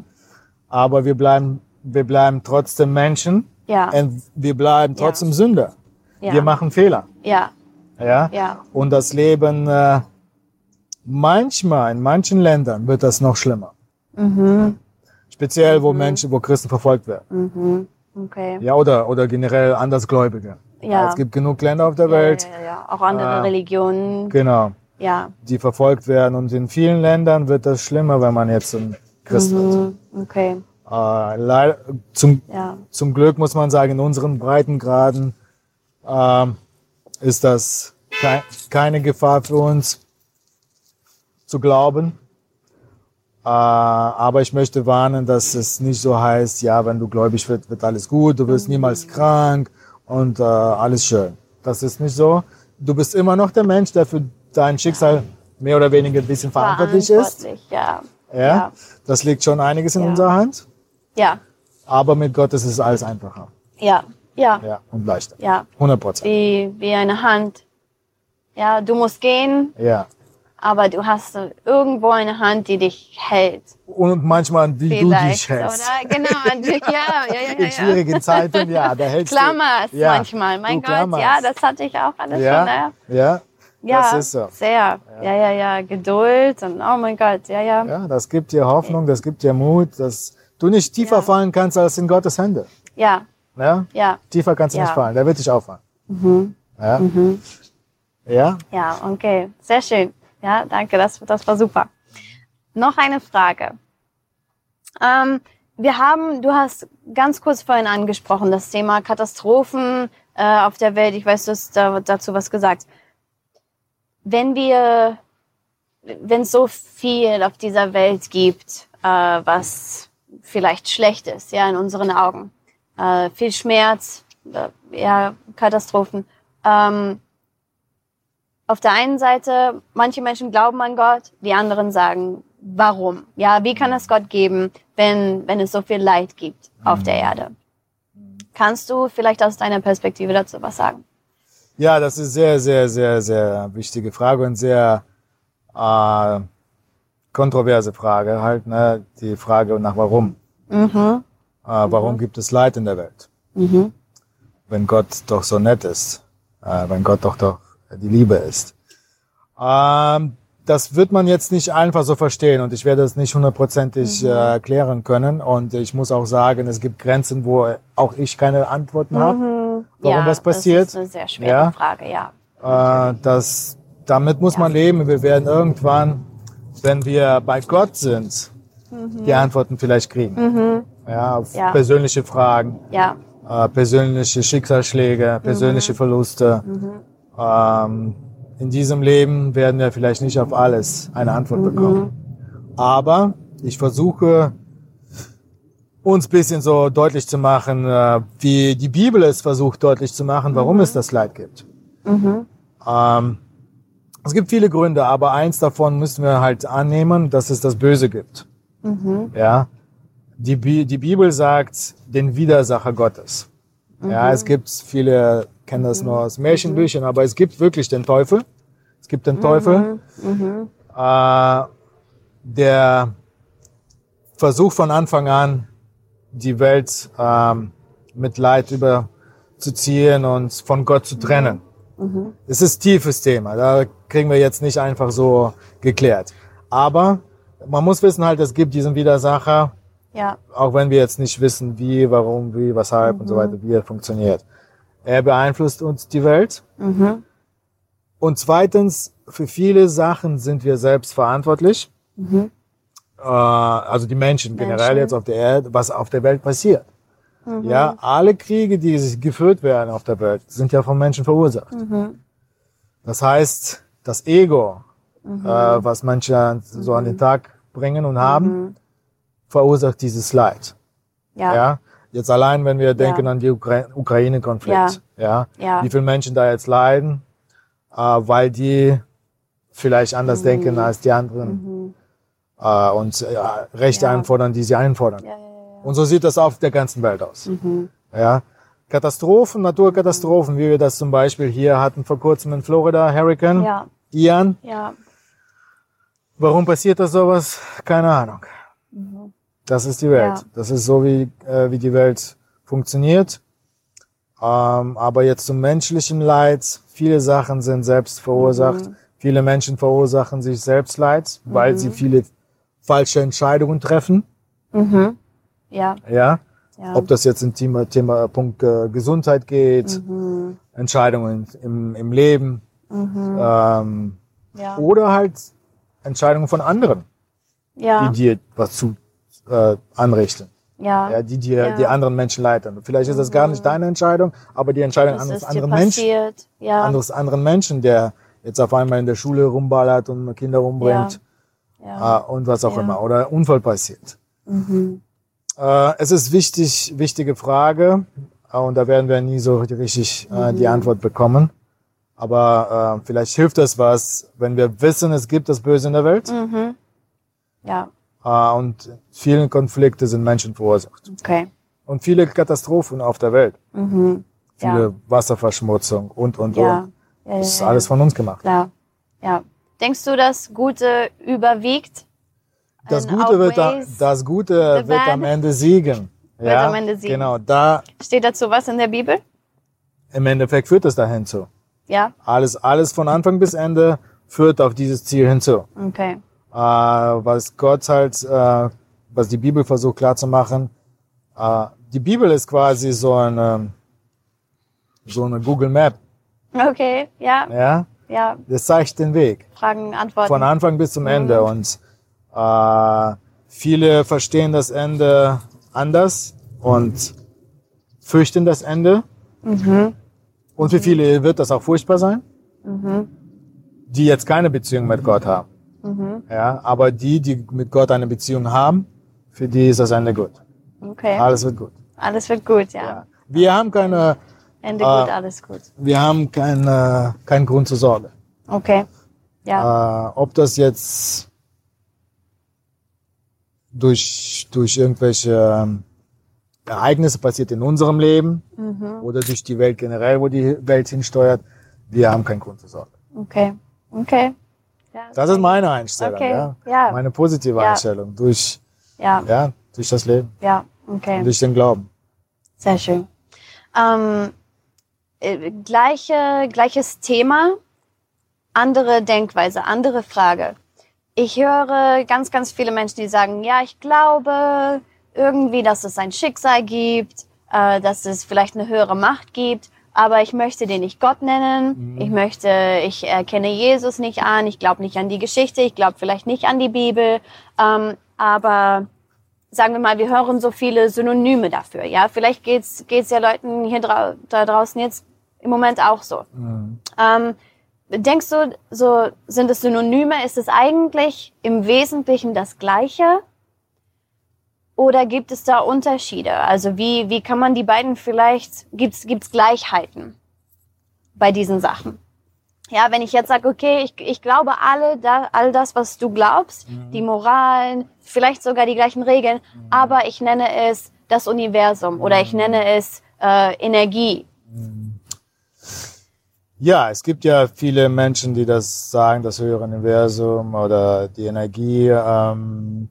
Aber wir bleiben, wir bleiben trotzdem Menschen. Ja. Und wir bleiben trotzdem ja. Sünder. Ja. Wir machen Fehler. Ja. Ja? Ja. Und das Leben, äh, manchmal, in manchen Ländern wird das noch schlimmer. Mhm. Speziell, wo mhm. Menschen, wo Christen verfolgt werden. Mhm. Okay. Ja, oder, oder generell Andersgläubige. Ja. Es gibt genug Länder auf der ja, Welt. Ja, ja, ja. Auch andere äh, Religionen. Genau. Ja. Die verfolgt werden. Und in vielen Ländern wird das schlimmer, wenn man jetzt ein Christ mhm. wird. Okay. Äh, leider, zum, ja. zum Glück muss man sagen, in unseren Breitengraden äh, ist das ke- keine Gefahr für uns zu glauben. Äh, aber ich möchte warnen, dass es nicht so heißt, ja, wenn du gläubig wirst, wird alles gut, du wirst mhm. niemals krank. Und äh, alles schön. Das ist nicht so. Du bist immer noch der Mensch, der für dein Schicksal mehr oder weniger ein bisschen verantwortlich, verantwortlich ist. Ja. Ja. Ja. Das liegt schon einiges in ja. unserer Hand. Ja. Aber mit Gott ist es alles einfacher. Ja. Ja. Ja. Und leichter. Ja. hundert Prozent. Wie, wie eine Hand. Ja, du musst gehen. Ja. Aber du hast irgendwo eine Hand, die dich hält. Und manchmal, die Vielleicht, du dich hältst. Oder? Genau, ja, ja, ja, ja. In schwierigen Zeiten, ja, da hältst du. Klammerst ja, manchmal, mein Gott, klammerst. Ja, das hatte ich auch alles ja, schon. Ja, ja, das ist so. Sehr, ja, ja, ja, ja. Geduld und oh mein Gott, ja, ja. Ja, das gibt dir Hoffnung, das gibt dir Mut, dass du nicht tiefer ja. fallen kannst als in Gottes Hände. Ja. Ja? Ja. Tiefer kannst du ja. nicht fallen, der wird dich auffangen. Mhm. Ja? Mhm. Ja? Ja, okay, sehr schön. Ja, danke, das, das war super. Noch eine Frage. Ähm, wir haben, du hast ganz kurz vorhin angesprochen, das Thema Katastrophen äh, auf der Welt. Ich weiß, du hast da, dazu was gesagt. Wenn wir, wenn es so viel auf dieser Welt gibt, äh, was vielleicht schlecht ist, ja, in unseren Augen, äh, viel Schmerz, äh, ja, Katastrophen, ähm, auf der einen Seite, manche Menschen glauben an Gott, die anderen sagen, warum? Ja, wie kann es Gott geben, wenn, wenn es so viel Leid gibt auf mhm. der Erde? Kannst du vielleicht aus deiner Perspektive dazu was sagen? Ja, das ist sehr, sehr, sehr, sehr wichtige Frage und sehr äh, kontroverse Frage halt, ne? Die Frage nach warum. Mhm. Äh, warum mhm. gibt es Leid in der Welt? Mhm. Wenn Gott doch so nett ist, äh, wenn Gott doch doch die Liebe ist. Ähm, das wird man jetzt nicht einfach so verstehen und ich werde es nicht hundertprozentig mhm. äh, erklären können und ich muss auch sagen, es gibt Grenzen, wo auch ich keine Antworten mhm. habe, warum ja, das passiert. Das ist eine sehr schwere ja. Frage, ja. Äh, das, damit muss ja. man leben. Wir werden irgendwann, wenn wir bei Gott sind, mhm. die Antworten vielleicht kriegen. Mhm. Ja, auf ja. persönliche Fragen, ja. äh, persönliche Schicksalsschläge, persönliche mhm. Verluste. Mhm. Ähm, in diesem Leben werden wir vielleicht nicht auf alles eine Antwort bekommen. Mhm. Aber ich versuche, uns ein bisschen so deutlich zu machen, äh, wie die Bibel es versucht deutlich zu machen, warum mhm. es das Leid gibt. Mhm. Ähm, es gibt viele Gründe, aber eins davon müssen wir halt annehmen, dass es das Böse gibt. Mhm. Ja? Die, Bi- die Bibel sagt, den Widersacher Gottes. Mhm. Ja, es gibt viele... Ich kenne das nur aus Märchenbüchern, mhm. aber es gibt wirklich den Teufel. Es gibt den Teufel, mhm. äh, der versucht von Anfang an, die Welt äh, mit Leid überzuziehen und von Gott zu trennen. Mhm. Es ist ein tiefes Thema, da kriegen wir jetzt nicht einfach so geklärt. Aber man muss wissen halt, es gibt diesen Widersacher, ja. auch wenn wir jetzt nicht wissen, wie, warum, wie, weshalb mhm. und so weiter, wie er funktioniert. Er beeinflusst uns die Welt. Mhm. Und zweitens, für viele Sachen sind wir selbst verantwortlich. Mhm. Äh, also die Menschen, Menschen generell jetzt auf der Erde, was auf der Welt passiert. Mhm. Ja, alle Kriege, die sich geführt werden auf der Welt, sind ja von Menschen verursacht. Mhm. Das heißt, das Ego, mhm. äh, was manche mhm. so an den Tag bringen und haben, mhm. verursacht dieses Leid. Ja. Ja? Jetzt allein, wenn wir denken ja. an den Ukra- Ukraine-Konflikt, ja. Ja, ja. wie viele Menschen da jetzt leiden, äh, weil die vielleicht anders mhm. denken als die anderen mhm. äh, und äh, Rechte ja. einfordern, die sie einfordern. Ja, ja, Und so sieht das auf der ganzen Welt aus. Mhm. Ja. Katastrophen, Naturkatastrophen, wie wir das zum Beispiel hier hatten vor kurzem in Florida, Hurricane, ja. Ian. Ja. Warum passiert das sowas? Keine Ahnung. Mhm. Das ist die Welt. Ja. Das ist so, wie, äh, wie die Welt funktioniert. Ähm, aber jetzt zum menschlichen Leid. Viele Sachen sind selbst verursacht. Mhm. Viele Menschen verursachen sich selbst Leid, mhm. weil sie viele falsche Entscheidungen treffen. Mhm. Ja. Ja. Ja. Ob das jetzt im Thema, Thema Punkt äh, Gesundheit geht, mhm. Entscheidungen im, im Leben, mhm. ähm, ja. oder halt Entscheidungen von anderen, ja. die dir was zu äh, anrichten, ja. Ja, die dir ja. die anderen Menschen leiten. Vielleicht ist das mhm. gar nicht deine Entscheidung, aber die Entscheidung das anderes anderen Menschen, ja. anderes anderen Menschen, der jetzt auf einmal in der Schule rumballert und Kinder rumbringt ja. Ja. Äh, und was auch ja. immer oder Unfall passiert. Mhm. Es ist wichtig, wichtige Frage und da werden wir nie so richtig äh, die Antwort bekommen. Aber äh, vielleicht hilft das was, wenn wir wissen, es gibt das Böse in der Welt. Mhm. Ja. Äh, und viele Konflikte sind Menschen verursacht. Okay. Und viele Katastrophen auf der Welt. Mhm. Viele ja. Wasserverschmutzung und und ja. und. Ja, ja, das ist ja, alles ja. von uns gemacht. Ja. Ja. Denkst du, das Gute überwiegt? Das Gute, wird da, das Gute wird am Ende siegen. Ja, wird am Ende siegen. Genau, da steht dazu was in der Bibel? Im Endeffekt führt es dahin zu. Ja. Alles, alles von Anfang bis Ende führt auf dieses Ziel hinzu. Okay. Äh, was Gott halt, äh, was die Bibel versucht klarzumachen, äh, die Bibel ist quasi so eine, so eine Google Map. Okay, ja. Ja. Ja. Das zeigt den Weg. Fragen, Antworten. Von Anfang bis zum Ende mhm. und Uh, viele verstehen das Ende anders und fürchten das Ende. Mhm. Und für viele wird das auch furchtbar sein, mhm. die jetzt keine Beziehung mit Gott haben. Mhm. Ja, aber die, die mit Gott eine Beziehung haben, für die ist das Ende gut. Okay. Alles wird gut. Alles wird gut, ja. ja. Wir haben keine... Ende gut, uh, alles gut. Wir haben keine, keinen Grund zur Sorge. Okay, ja. Uh, ob das jetzt... durch durch irgendwelche ähm, Ereignisse passiert in unserem Leben mhm. oder durch die Welt generell, wo die Welt hinsteuert, wir haben keinen Grund zur Sorge. Okay, okay. Ja, das okay. ist meine Einstellung, okay. ja. ja. Meine positive ja. Einstellung durch ja. ja durch das Leben, ja, okay, und durch den Glauben. Sehr schön. Ähm, äh, gleiche gleiches Thema, andere Denkweise, andere Frage. Ich höre ganz, ganz viele Menschen, die sagen, ja, ich glaube irgendwie, dass es ein Schicksal gibt, äh, dass es vielleicht eine höhere Macht gibt, aber ich möchte den nicht Gott nennen, mhm. ich möchte, ich erkenne Jesus nicht an, ich glaube nicht an die Geschichte, ich glaube vielleicht nicht an die Bibel, ähm, aber sagen wir mal, wir hören so viele Synonyme dafür, ja, vielleicht geht's, geht's ja Leuten hier dra- da draußen jetzt im Moment auch so. Mhm. Ähm, Denkst du, so sind es Synonyme? Ist es eigentlich im Wesentlichen das Gleiche? Oder gibt es da Unterschiede? Also wie, wie kann man die beiden vielleicht, gibt's, gibt's Gleichheiten bei diesen Sachen? Ja, wenn ich jetzt sage, okay, ich, ich glaube alle, da, all das, was du glaubst, mhm. die Moralen, vielleicht sogar die gleichen Regeln, mhm. aber ich nenne es das Universum mhm. oder ich nenne es äh, Energie. Mhm. Ja, es gibt ja viele Menschen, die das sagen, das höhere Universum oder die Energie. Ähm,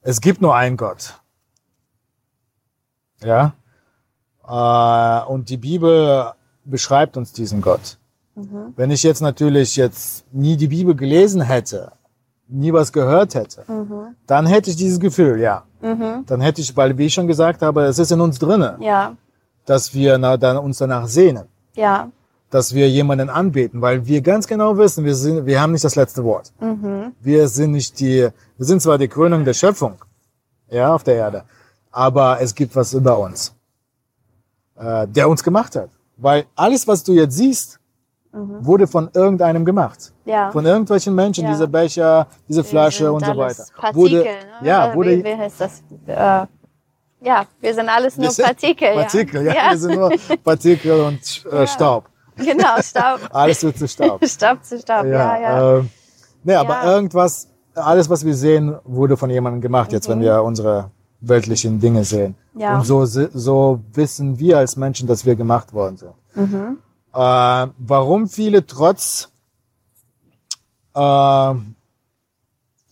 es gibt nur einen Gott. Ja? Äh, und die Bibel beschreibt uns diesen Gott. Mhm. Wenn ich jetzt natürlich jetzt nie die Bibel gelesen hätte, nie was gehört hätte, mhm. dann hätte ich dieses Gefühl, ja. Mhm. Dann hätte ich, weil, wie ich schon gesagt habe, es ist in uns drinne. Ja. Dass wir na, dann uns danach sehnen. Ja. Dass wir jemanden anbeten, weil wir ganz genau wissen, wir sind, wir haben nicht das letzte Wort. Mhm. Wir sind nicht die, wir sind zwar die Krönung der Schöpfung, ja, auf der Erde, aber es gibt was über uns, äh, der uns gemacht hat. Weil alles, was du jetzt siehst, mhm. wurde von irgendeinem gemacht. Ja. Von irgendwelchen Menschen, ja. diese Becher, diese Flasche wir sind und so weiter. Partikel, wurde, ne? Ja, wurde, wie, wie heißt das? Äh, Ja, wir sind alles nur Partikel. Partikel, ja. ja, ja. Wir sind nur Partikel und äh, ja. Staub. Genau, Staub. Alles wird zu Staub. Staub zu Staub, ja, ja. ja. Ähm, ne, ja. aber irgendwas, äh, alles, was wir sehen, wurde von jemandem gemacht, jetzt, mhm. wenn wir unsere weltlichen Dinge sehen. Ja. Und so, so wissen wir als Menschen, dass wir gemacht worden sind. Mhm. Äh, warum viele trotz, äh,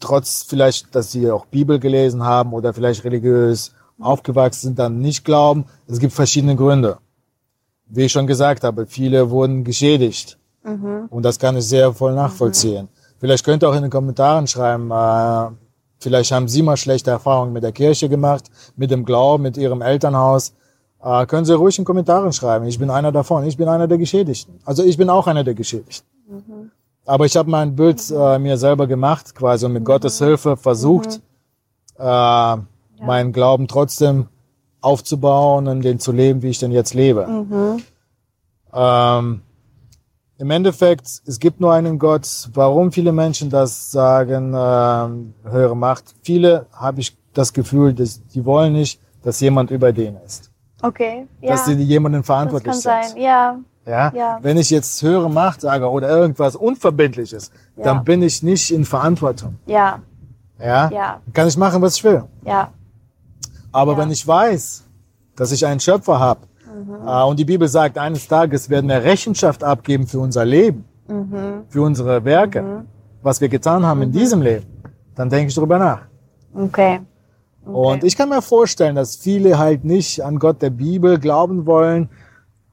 trotz vielleicht, dass sie auch Bibel gelesen haben oder vielleicht religiös aufgewachsen sind, dann nicht glauben, es gibt verschiedene Gründe. Wie ich schon gesagt habe, viele wurden geschädigt. Mhm. Und das kann ich sehr voll nachvollziehen. Mhm. Vielleicht könnt ihr auch in den Kommentaren schreiben, äh, vielleicht haben Sie mal schlechte Erfahrungen mit der Kirche gemacht, mit dem Glauben, mit Ihrem Elternhaus. Äh, können Sie ruhig in den Kommentaren schreiben. Ich bin einer davon. Ich bin einer der Geschädigten. Also ich bin auch einer der Geschädigten. Mhm. Aber ich habe mein Bild äh, mir selber gemacht, quasi, und mit mhm. Gottes Hilfe versucht, mhm. äh, ja. meinen Glauben trotzdem aufzubauen und den zu leben, wie ich denn jetzt lebe. Mhm. Ähm, Im Endeffekt, es gibt nur einen Gott. Warum viele Menschen das sagen, äh, höhere Macht? Viele, habe ich das Gefühl, dass die wollen nicht, dass jemand über denen ist. Okay, ja. Dass sie jemanden verantwortlich sind. Das kann sein, ja. Ja? ja. Wenn ich jetzt höhere Macht sage oder irgendwas Unverbindliches, ja. dann bin ich nicht in Verantwortung. Ja. Ja? Ja. Kann ich machen, was ich will. Ja. Aber ja. wenn ich weiß, dass ich einen Schöpfer habe, mhm. und die Bibel sagt, eines Tages werden wir Rechenschaft abgeben für unser Leben, mhm. für unsere Werke, mhm. was wir getan haben mhm. in diesem Leben. Dann denke ich darüber nach. Okay. okay. Und ich kann mir vorstellen, dass viele halt nicht an Gott der Bibel glauben wollen,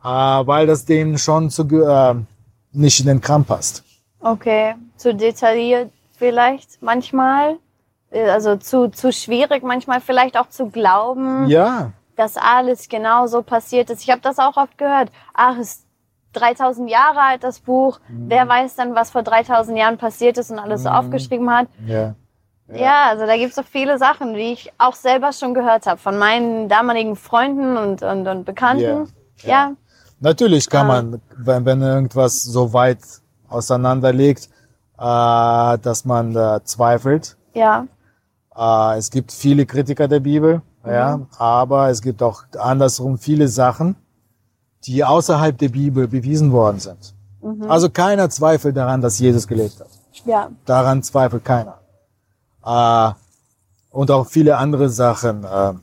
weil das denen schon zu, äh, nicht in den Kram passt. Okay, zu detailliert vielleicht manchmal, also zu, zu schwierig manchmal vielleicht auch zu glauben. Ja. Dass alles genau so passiert ist. Ich habe das auch oft gehört. Ach, ist dreitausend Jahre alt, das Buch. Mhm. Wer weiß dann, was vor dreitausend Jahren passiert ist und alles so mhm. aufgeschrieben hat. Ja, ja. ja also da gibt es so viele Sachen, die ich auch selber schon gehört habe. Von meinen damaligen Freunden und, und, und Bekannten. Ja. ja. ja. Natürlich kann man, wenn, wenn irgendwas so weit auseinander liegt, äh, dass man äh, zweifelt. Ja. Äh, es gibt viele Kritiker der Bibel. Ja, aber es gibt auch andersrum viele Sachen, die außerhalb der Bibel bewiesen worden sind. Mhm. Also keiner zweifelt daran, dass Jesus gelebt hat. Ja. Daran zweifelt keiner. Äh, und auch viele andere Sachen, äh,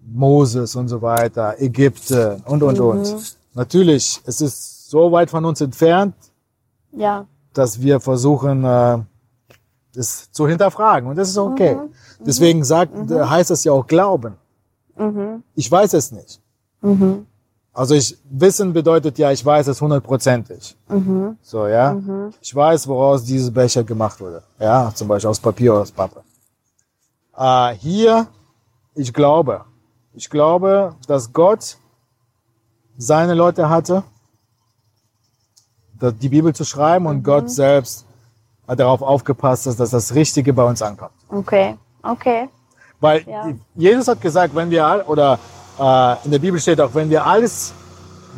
Moses und so weiter, Ägypten und, und, mhm. und. Natürlich, es ist so weit von uns entfernt, ja. dass wir versuchen, äh, es zu hinterfragen. Und das ist okay. Mhm. Deswegen sagt, mhm. heißt das ja auch Glauben. Mhm. Ich weiß es nicht. Mhm. Also ich, Wissen bedeutet ja, ich weiß es hundertprozentig. Mhm. So, ja. Mhm. Ich weiß, woraus diese Becher gemacht wurde. Ja, zum Beispiel aus Papier oder aus Pappe. Äh, hier, ich glaube. Ich glaube, dass Gott seine Leute hatte, die Bibel zu schreiben, mhm. und Gott selbst hat darauf aufgepasst, dass das Richtige bei uns ankommt. Okay, okay. Weil ja. Jesus hat gesagt, wenn wir, oder äh, in der Bibel steht auch, wenn wir alles,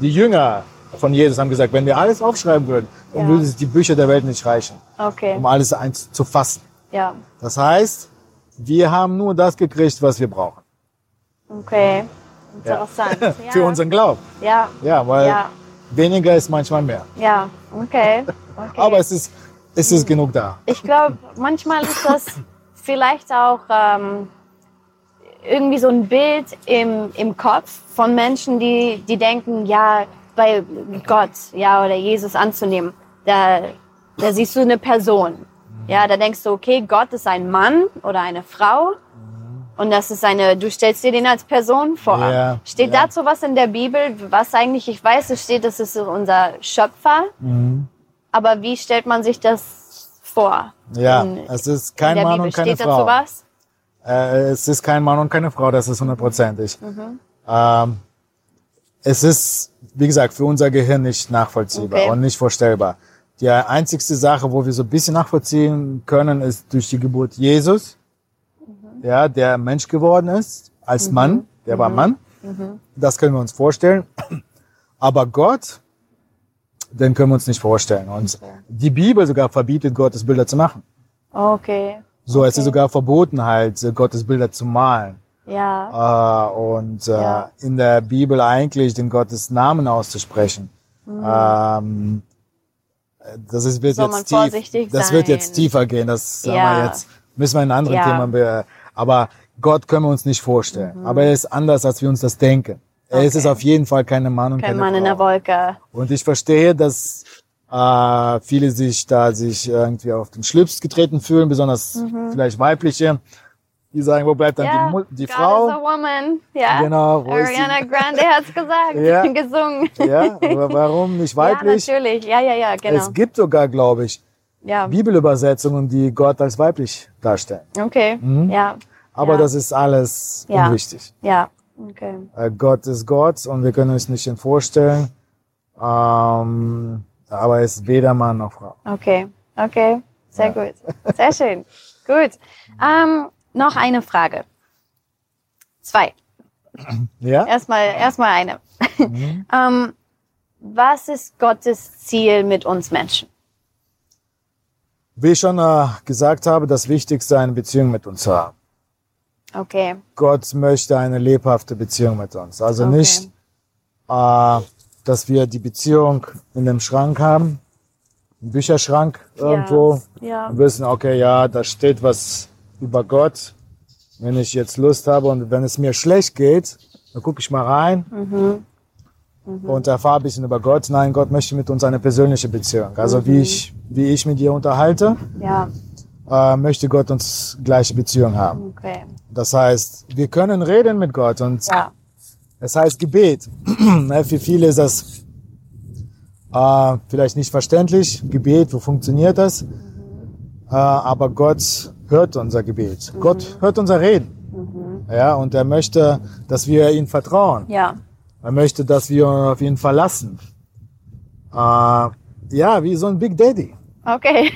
die Jünger von Jesus haben gesagt, wenn wir alles aufschreiben würden, ja. dann würden die Bücher der Welt nicht reichen, okay. um alles zu fassen. Ja. Das heißt, wir haben nur das gekriegt, was wir brauchen. Okay, interessant. Ja. Für ja. unseren Glauben. Ja. Ja, weil ja. weniger ist manchmal mehr. Ja, okay. okay. Aber es ist, es ist genug da. Ich glaube, manchmal ist das vielleicht auch... Ähm, irgendwie so ein Bild im, im Kopf von Menschen, die, die denken, ja, bei Gott, ja, oder Jesus anzunehmen, da, da siehst du eine Person. Ja, da denkst du, okay, Gott ist ein Mann oder eine Frau und das ist eine, du stellst dir den als Person vor. Ja, steht ja. dazu was in der Bibel, was eigentlich, ich weiß, es steht, das ist unser Schöpfer, mhm. aber wie stellt man sich das vor? Ja, in, es ist kein Mann Bibel. Und keine steht Frau. Steht dazu was? Es ist kein Mann und keine Frau, das ist hundertprozentig. Mhm. Ähm, es ist, wie gesagt, für unser Gehirn nicht nachvollziehbar okay. und nicht vorstellbar. Die einzigste Sache, wo wir so ein bisschen nachvollziehen können, ist durch die Geburt Jesus, mhm. ja, der Mensch geworden ist, als mhm. Mann, der mhm. war Mann. Mhm. Das können wir uns vorstellen. Aber Gott, den können wir uns nicht vorstellen. Und okay. die Bibel sogar verbietet, Gottes Bilder zu machen. Okay. So, okay. es ist sogar verboten, halt, Gottes Bilder zu malen. Ja. Äh, und äh, ja. in der Bibel eigentlich den Gottes Namen auszusprechen. Mhm. Ähm, das ist, wird, jetzt tief, das wird jetzt tiefer gehen, das ja. haben wir jetzt Müssen wir in anderen ja. Themen be- aber Gott können wir uns nicht vorstellen. Mhm. Aber er ist anders, als wir uns das denken. Er okay. ist auf jeden Fall keine Mann und Kein keine Mann Frau. In der Wolke. Und ich verstehe, dass äh, viele sich da sich irgendwie auf den Schlips getreten fühlen, besonders mhm. vielleicht weibliche. Die sagen, wo bleibt dann yeah, die, die God Frau? Is a woman. Yeah. Genau, wo Ariana ist Grande hat's gesagt, ja. gesungen. Ja, aber warum nicht weiblich? Ja, natürlich. Ja, ja, ja, genau. Es gibt sogar, glaube ich, ja. Bibelübersetzungen, die Gott als weiblich darstellen. Okay, mhm. ja. Aber ja. das ist alles ja. unwichtig. Ja, okay. Gott ist Gott und wir können uns nicht ihn vorstellen. Ähm, aber er ist weder Mann noch Frau. Okay, okay, sehr ja. gut. Sehr schön, gut. Um, Noch eine Frage. Zwei. Ja? Erstmal, erstmal eine. Mhm. ähm, was ist Gottes Ziel mit uns Menschen? Wie ich schon äh, gesagt habe, das Wichtigste, eine Beziehung mit uns haben. Okay. Gott möchte eine lebhafte Beziehung mit uns. Also okay. nicht, äh, dass wir die Beziehung in dem Schrank haben, im Bücherschrank irgendwo. Ja. Und wissen, okay, ja, da steht was über Gott, wenn ich jetzt Lust habe und wenn es mir schlecht geht, dann gucke ich mal rein mhm. Mhm. und erfahre ein bisschen über Gott. Nein, Gott möchte mit uns eine persönliche Beziehung. Also mhm. wie ich wie ich mit dir unterhalte, ja. äh, möchte Gott uns gleiche Beziehung haben. Okay. Das heißt, wir können reden mit Gott und ja. es heißt Gebet. Für viele ist das äh, vielleicht nicht verständlich. Gebet, wo funktioniert das? Mhm. Äh, aber Gott hört unser Gebet. Mhm. Gott hört unser Reden. Mhm. Ja, und er möchte, dass wir ihm vertrauen. Ja. Er möchte, dass wir auf ihn verlassen. Äh, ja, wie so ein Big Daddy. Okay.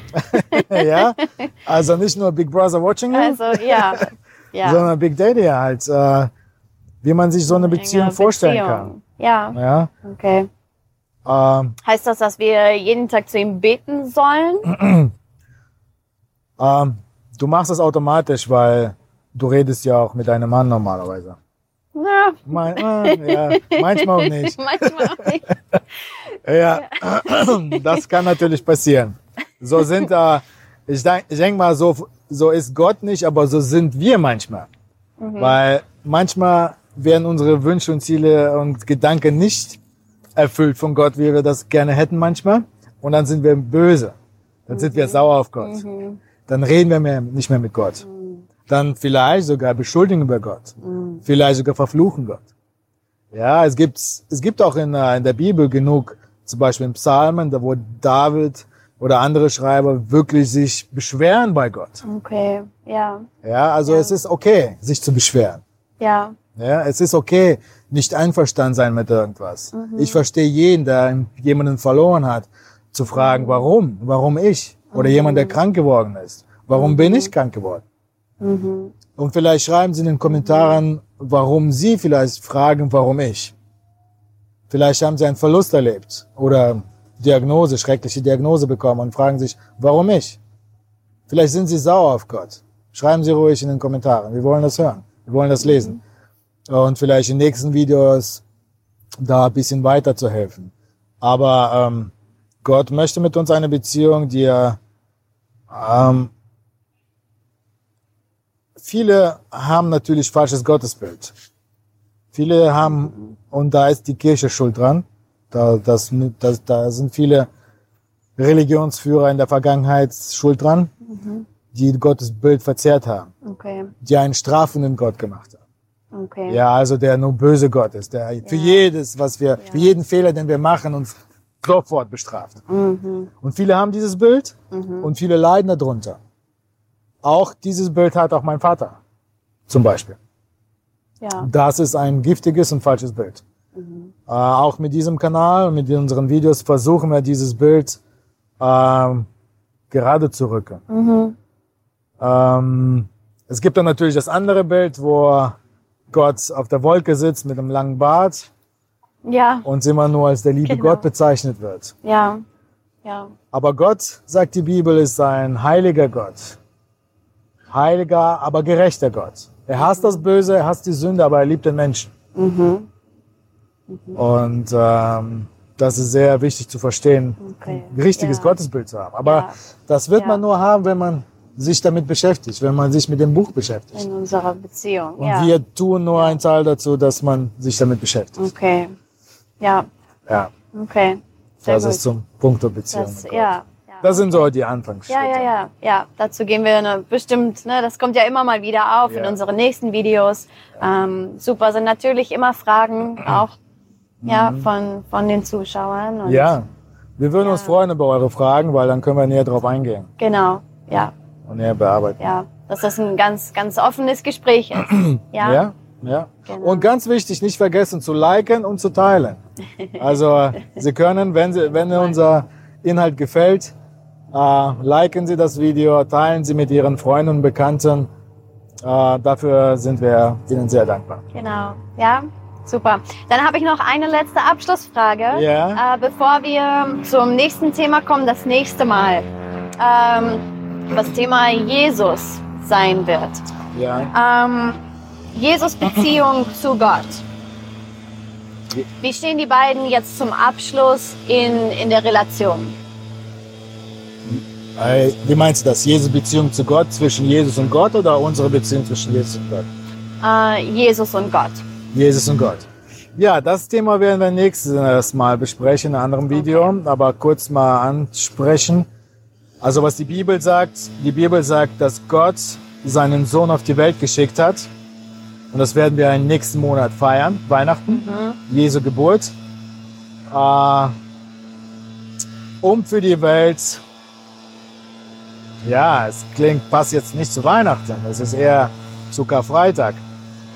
ja, also nicht nur Big Brother watching him, also, ja. Ja. sondern Big Daddy halt, äh, wie man sich so eine Beziehung, eine Beziehung. vorstellen kann. Ja, ja. okay. Ähm, heißt das, dass wir jeden Tag zu ihm beten sollen? ähm, Du machst das automatisch, weil du redest ja auch mit deinem Mann normalerweise. Ja. Mein, äh, ja manchmal auch nicht. Manchmal auch nicht. ja, ja, das kann natürlich passieren. So sind da, äh, ich, ich denke mal, so, so ist Gott nicht, aber so sind wir manchmal. Mhm. Weil manchmal werden unsere Wünsche und Ziele und Gedanken nicht erfüllt von Gott, wie wir das gerne hätten manchmal. Und dann sind wir böse. Dann sind mhm. wir sauer auf Gott. Mhm. Dann reden wir mehr, nicht mehr mit Gott. Mhm. Dann vielleicht sogar beschuldigen über Gott. Mhm. Vielleicht sogar verfluchen Gott. Ja, es gibt, es gibt auch in, in der Bibel genug, zum Beispiel in Psalmen, da wo David oder andere Schreiber wirklich sich beschweren bei Gott. Okay, ja. Ja, also ja. es ist okay, sich zu beschweren. Ja. Ja, es ist okay, nicht einverstanden sein mit irgendwas. Mhm. Ich verstehe jeden, der jemanden verloren hat, zu fragen, mhm. warum? Warum ich? Oder mhm. jemand, der krank geworden ist. Warum mhm. bin ich krank geworden? Mhm. Und vielleicht schreiben Sie in den Kommentaren, warum Sie vielleicht fragen, warum ich. Vielleicht haben Sie einen Verlust erlebt oder Diagnose, schreckliche Diagnose bekommen und fragen sich, warum ich? Vielleicht sind Sie sauer auf Gott. Schreiben Sie ruhig in den Kommentaren. Wir wollen das hören. Wir wollen das lesen. Mhm. Und vielleicht in den nächsten Videos da ein bisschen weiter zu helfen. Aber ähm, Gott möchte mit uns eine Beziehung, die ähm, viele haben natürlich falsches Gottesbild. Viele haben, und da ist die Kirche schuld dran, da, das, das, da sind viele Religionsführer in der Vergangenheit schuld dran, mhm. die Gottes Bild verzerrt haben, okay. die einen strafenden Gott gemacht haben. Okay. Ja, also der nur böse Gott ist, der ja. für jedes, was wir, ja. für jeden Fehler, den wir machen, uns sofort bestraft. Mhm. Und viele haben dieses Bild mhm. und viele leiden darunter. Auch dieses Bild hat auch mein Vater zum Beispiel. Ja. Das ist ein giftiges und falsches Bild. Mhm. Äh, auch mit diesem Kanal, mit unseren Videos versuchen wir dieses Bild äh, gerade zu rücken. Mhm. Ähm, es gibt dann natürlich das andere Bild, wo Gott auf der Wolke sitzt mit einem langen Bart. Ja. Und immer nur als der liebe genau. Gott bezeichnet wird. Ja. Ja. Aber Gott, sagt die Bibel, ist ein heiliger Gott. Heiliger, aber gerechter Gott. Er hasst mhm. das Böse, er hasst die Sünde, aber er liebt den Menschen. Mhm. Mhm. Und ähm, das ist sehr wichtig zu verstehen, okay. ein richtiges ja. Gottesbild zu haben. Aber ja. das wird ja. man nur haben, wenn man sich damit beschäftigt, wenn man sich mit dem Buch beschäftigt. In unserer Beziehung, und ja. Und wir tun nur einen Teil dazu, dass man sich damit beschäftigt. Okay, ja. Ja. Okay, sehr das gut. ist zum Punkt Beziehung. Das, ja, ja. das sind so die Anfangsschritte. Ja, ja, ja. ja dazu gehen wir eine, bestimmt, ne, das kommt ja immer mal wieder auf ja. in unseren nächsten Videos. Ja. Ähm, super, sind natürlich immer Fragen auch mhm. ja, von, von den Zuschauern. Und ja, wir würden ja. uns freuen über eure Fragen, weil dann können wir näher drauf eingehen. Genau, ja. Und näher bearbeiten. Ja, dass das ein ganz, ganz offenes Gespräch ist. Ja, ja. ja. Genau. Und ganz wichtig, nicht vergessen zu liken und zu teilen. Also Sie können, wenn, Sie, wenn unser Inhalt gefällt, äh, liken Sie das Video, teilen Sie mit Ihren Freunden und Bekannten. Äh, dafür sind wir Ihnen sehr dankbar. Genau, ja, super. Dann habe ich noch eine letzte Abschlussfrage, yeah. äh, bevor wir zum nächsten Thema kommen, das nächste Mal. Ähm, das Thema Jesus sein wird. Yeah. Ähm, Jesus' Beziehung zu Gott. Wie stehen die beiden jetzt zum Abschluss in, in der Relation? Wie meinst du das? Jesus' Beziehung zu Gott, zwischen Jesus und Gott oder unsere Beziehung zwischen Jesus und Gott? Äh, Jesus und Gott. Jesus und Gott. Ja, das Thema werden wir nächstes Mal besprechen, in einem anderen Video, okay. aber kurz mal ansprechen. Also was die Bibel sagt, die Bibel sagt, dass Gott seinen Sohn auf die Welt geschickt hat. Und das werden wir im nächsten Monat feiern, Weihnachten, mhm. Jesu Geburt, äh, um für die Welt, ja, es klingt, passt jetzt nicht zu Weihnachten, es ist eher zu Karfreitag,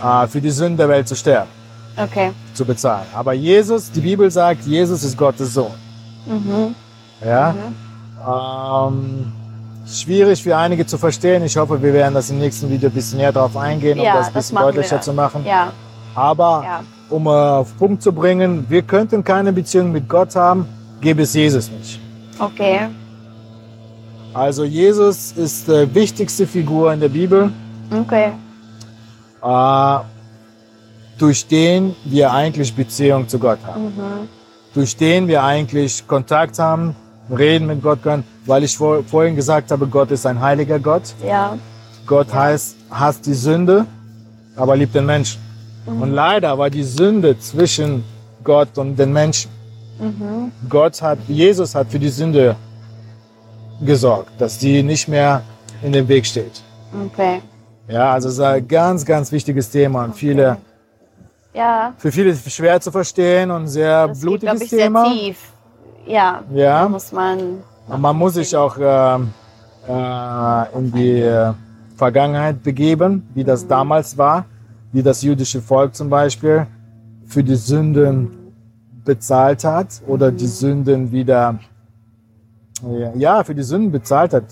äh, für die Sünden der Welt zu sterben, okay. zu bezahlen. Aber Jesus, die Bibel sagt, Jesus ist Gottes Sohn. Mhm. Ja? Mhm. Ähm, Schwierig für einige zu verstehen. Ich hoffe, wir werden das im nächsten Video ein bisschen näher darauf eingehen, ja, um das ein bisschen das deutlicher zu machen. Ja. Aber ja. um äh, auf Punkt zu bringen, wir könnten keine Beziehung mit Gott haben, gäbe es Jesus nicht. Okay. Also Jesus ist die wichtigste Figur in der Bibel, okay. äh, durch den wir eigentlich Beziehung zu Gott haben, mhm. durch den wir eigentlich Kontakt haben, reden mit Gott können, weil ich vor, vorhin gesagt habe, Gott ist ein heiliger Gott. Ja. Gott ja. heißt, hasst die Sünde, aber liebt den Menschen. Mhm. Und leider war die Sünde zwischen Gott und den Menschen. Mhm. Gott hat, Jesus hat für die Sünde gesorgt, dass die nicht mehr in dem Weg steht. Okay. Ja, also es ist ein ganz, ganz wichtiges Thema und okay. viele, ja. für viele schwer zu verstehen und sehr das blutiges geht, glaub ich, Thema. Sehr tief. Ja, ja. Muss man, man muss sich auch äh, äh, in die äh, Vergangenheit begeben, wie das mhm. damals war, wie das jüdische Volk zum Beispiel für die Sünden bezahlt hat oder mhm. die Sünden wieder, ja, für die Sünden bezahlt hat,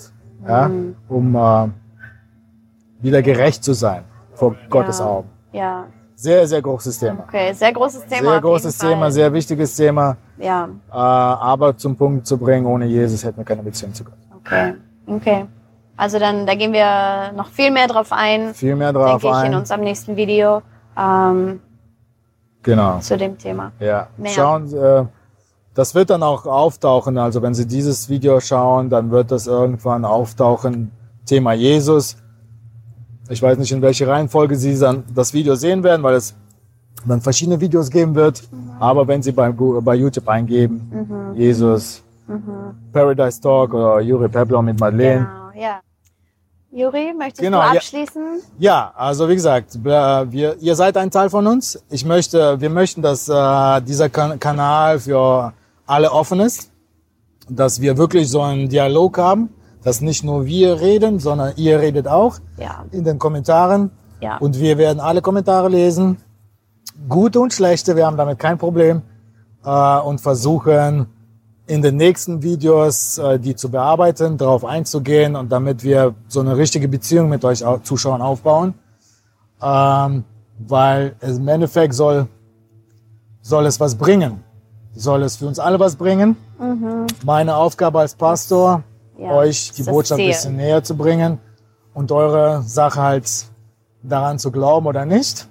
mhm. ja, um äh, wieder gerecht zu sein vor ja. Gottes Augen. Ja. Sehr, sehr großes Thema. Okay, sehr großes Thema. Sehr großes Thema, sehr wichtiges Thema. Ja. Äh, aber zum Punkt zu bringen, ohne Jesus hätten wir keine Beziehung zu Gott. Okay, okay. Also dann, da gehen wir noch viel mehr drauf ein. Viel mehr drauf ein. Denke ich in unserem nächsten Video. Ähm, genau. Zu dem Thema. Ja. Mehr. Schauen, äh, das wird dann auch auftauchen. Also wenn Sie dieses Video schauen, dann wird das irgendwann auftauchen. Thema Jesus. Ich weiß nicht, in welcher Reihenfolge Sie dann das Video sehen werden, weil es dann verschiedene Videos geben wird. Mhm. Aber wenn Sie bei, bei YouTube eingeben, mhm. Jesus, mhm. Paradise Talk oder Juri Peplau mit Madeleine. Genau, ja. Juri, möchtest genau, du abschließen? Ja. ja, also wie gesagt, wir, ihr seid ein Teil von uns. Ich möchte, wir möchten, dass äh, dieser kan- Kanal für alle offen ist, dass wir wirklich so einen Dialog haben. Dass nicht nur wir reden, sondern ihr redet auch ja. in den Kommentaren. Ja. Und wir werden alle Kommentare lesen, gute und schlechte, wir haben damit kein Problem. Äh, und versuchen in den nächsten Videos, äh, die zu bearbeiten, darauf einzugehen. Und damit wir so eine richtige Beziehung mit euch Zuschauern aufbauen. Ähm, weil es im Endeffekt soll, soll es was bringen. Soll es für uns alle was bringen. Mhm. Meine Aufgabe als Pastor... Ja, euch die Botschaft ein bisschen näher zu bringen und eure Sache halt daran zu glauben oder nicht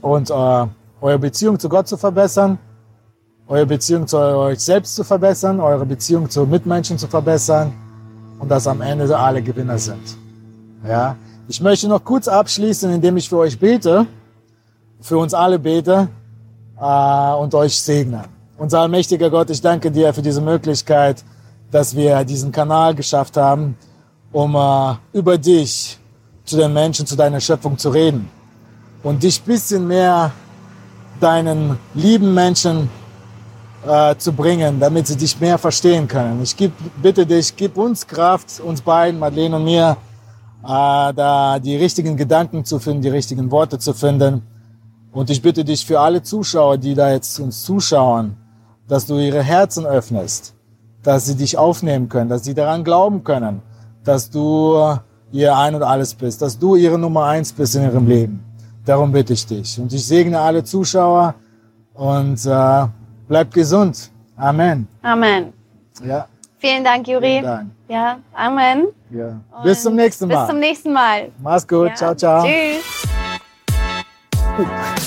und äh, eure Beziehung zu Gott zu verbessern, eure Beziehung zu euch selbst zu verbessern, eure Beziehung zu Mitmenschen zu verbessern und dass am Ende alle Gewinner sind. Ja? Ich möchte noch kurz abschließen, indem ich für euch bete, für uns alle bete äh, und euch segne. Unser allmächtiger Gott, ich danke dir für diese Möglichkeit, dass wir diesen Kanal geschafft haben, um äh, über dich zu den Menschen, zu deiner Schöpfung zu reden und dich ein bisschen mehr deinen lieben Menschen äh, zu bringen, damit sie dich mehr verstehen können. Ich gib, bitte dich, gib uns Kraft, uns beiden, Madeleine und mir, äh, da die richtigen Gedanken zu finden, die richtigen Worte zu finden. Und ich bitte dich für alle Zuschauer, die da jetzt uns zuschauen, dass du ihre Herzen öffnest, dass sie dich aufnehmen können, dass sie daran glauben können, dass du ihr Ein und Alles bist, dass du ihre Nummer eins bist in ihrem Leben. Darum bitte ich dich. Und ich segne alle Zuschauer und äh, bleib gesund. Amen. Amen. Ja. Vielen Dank, Juri. Vielen Dank. Ja, Amen. Ja. Bis zum nächsten Mal. Bis zum nächsten Mal. Mach's gut. Ja. Ciao, ciao. Tschüss. Ooh.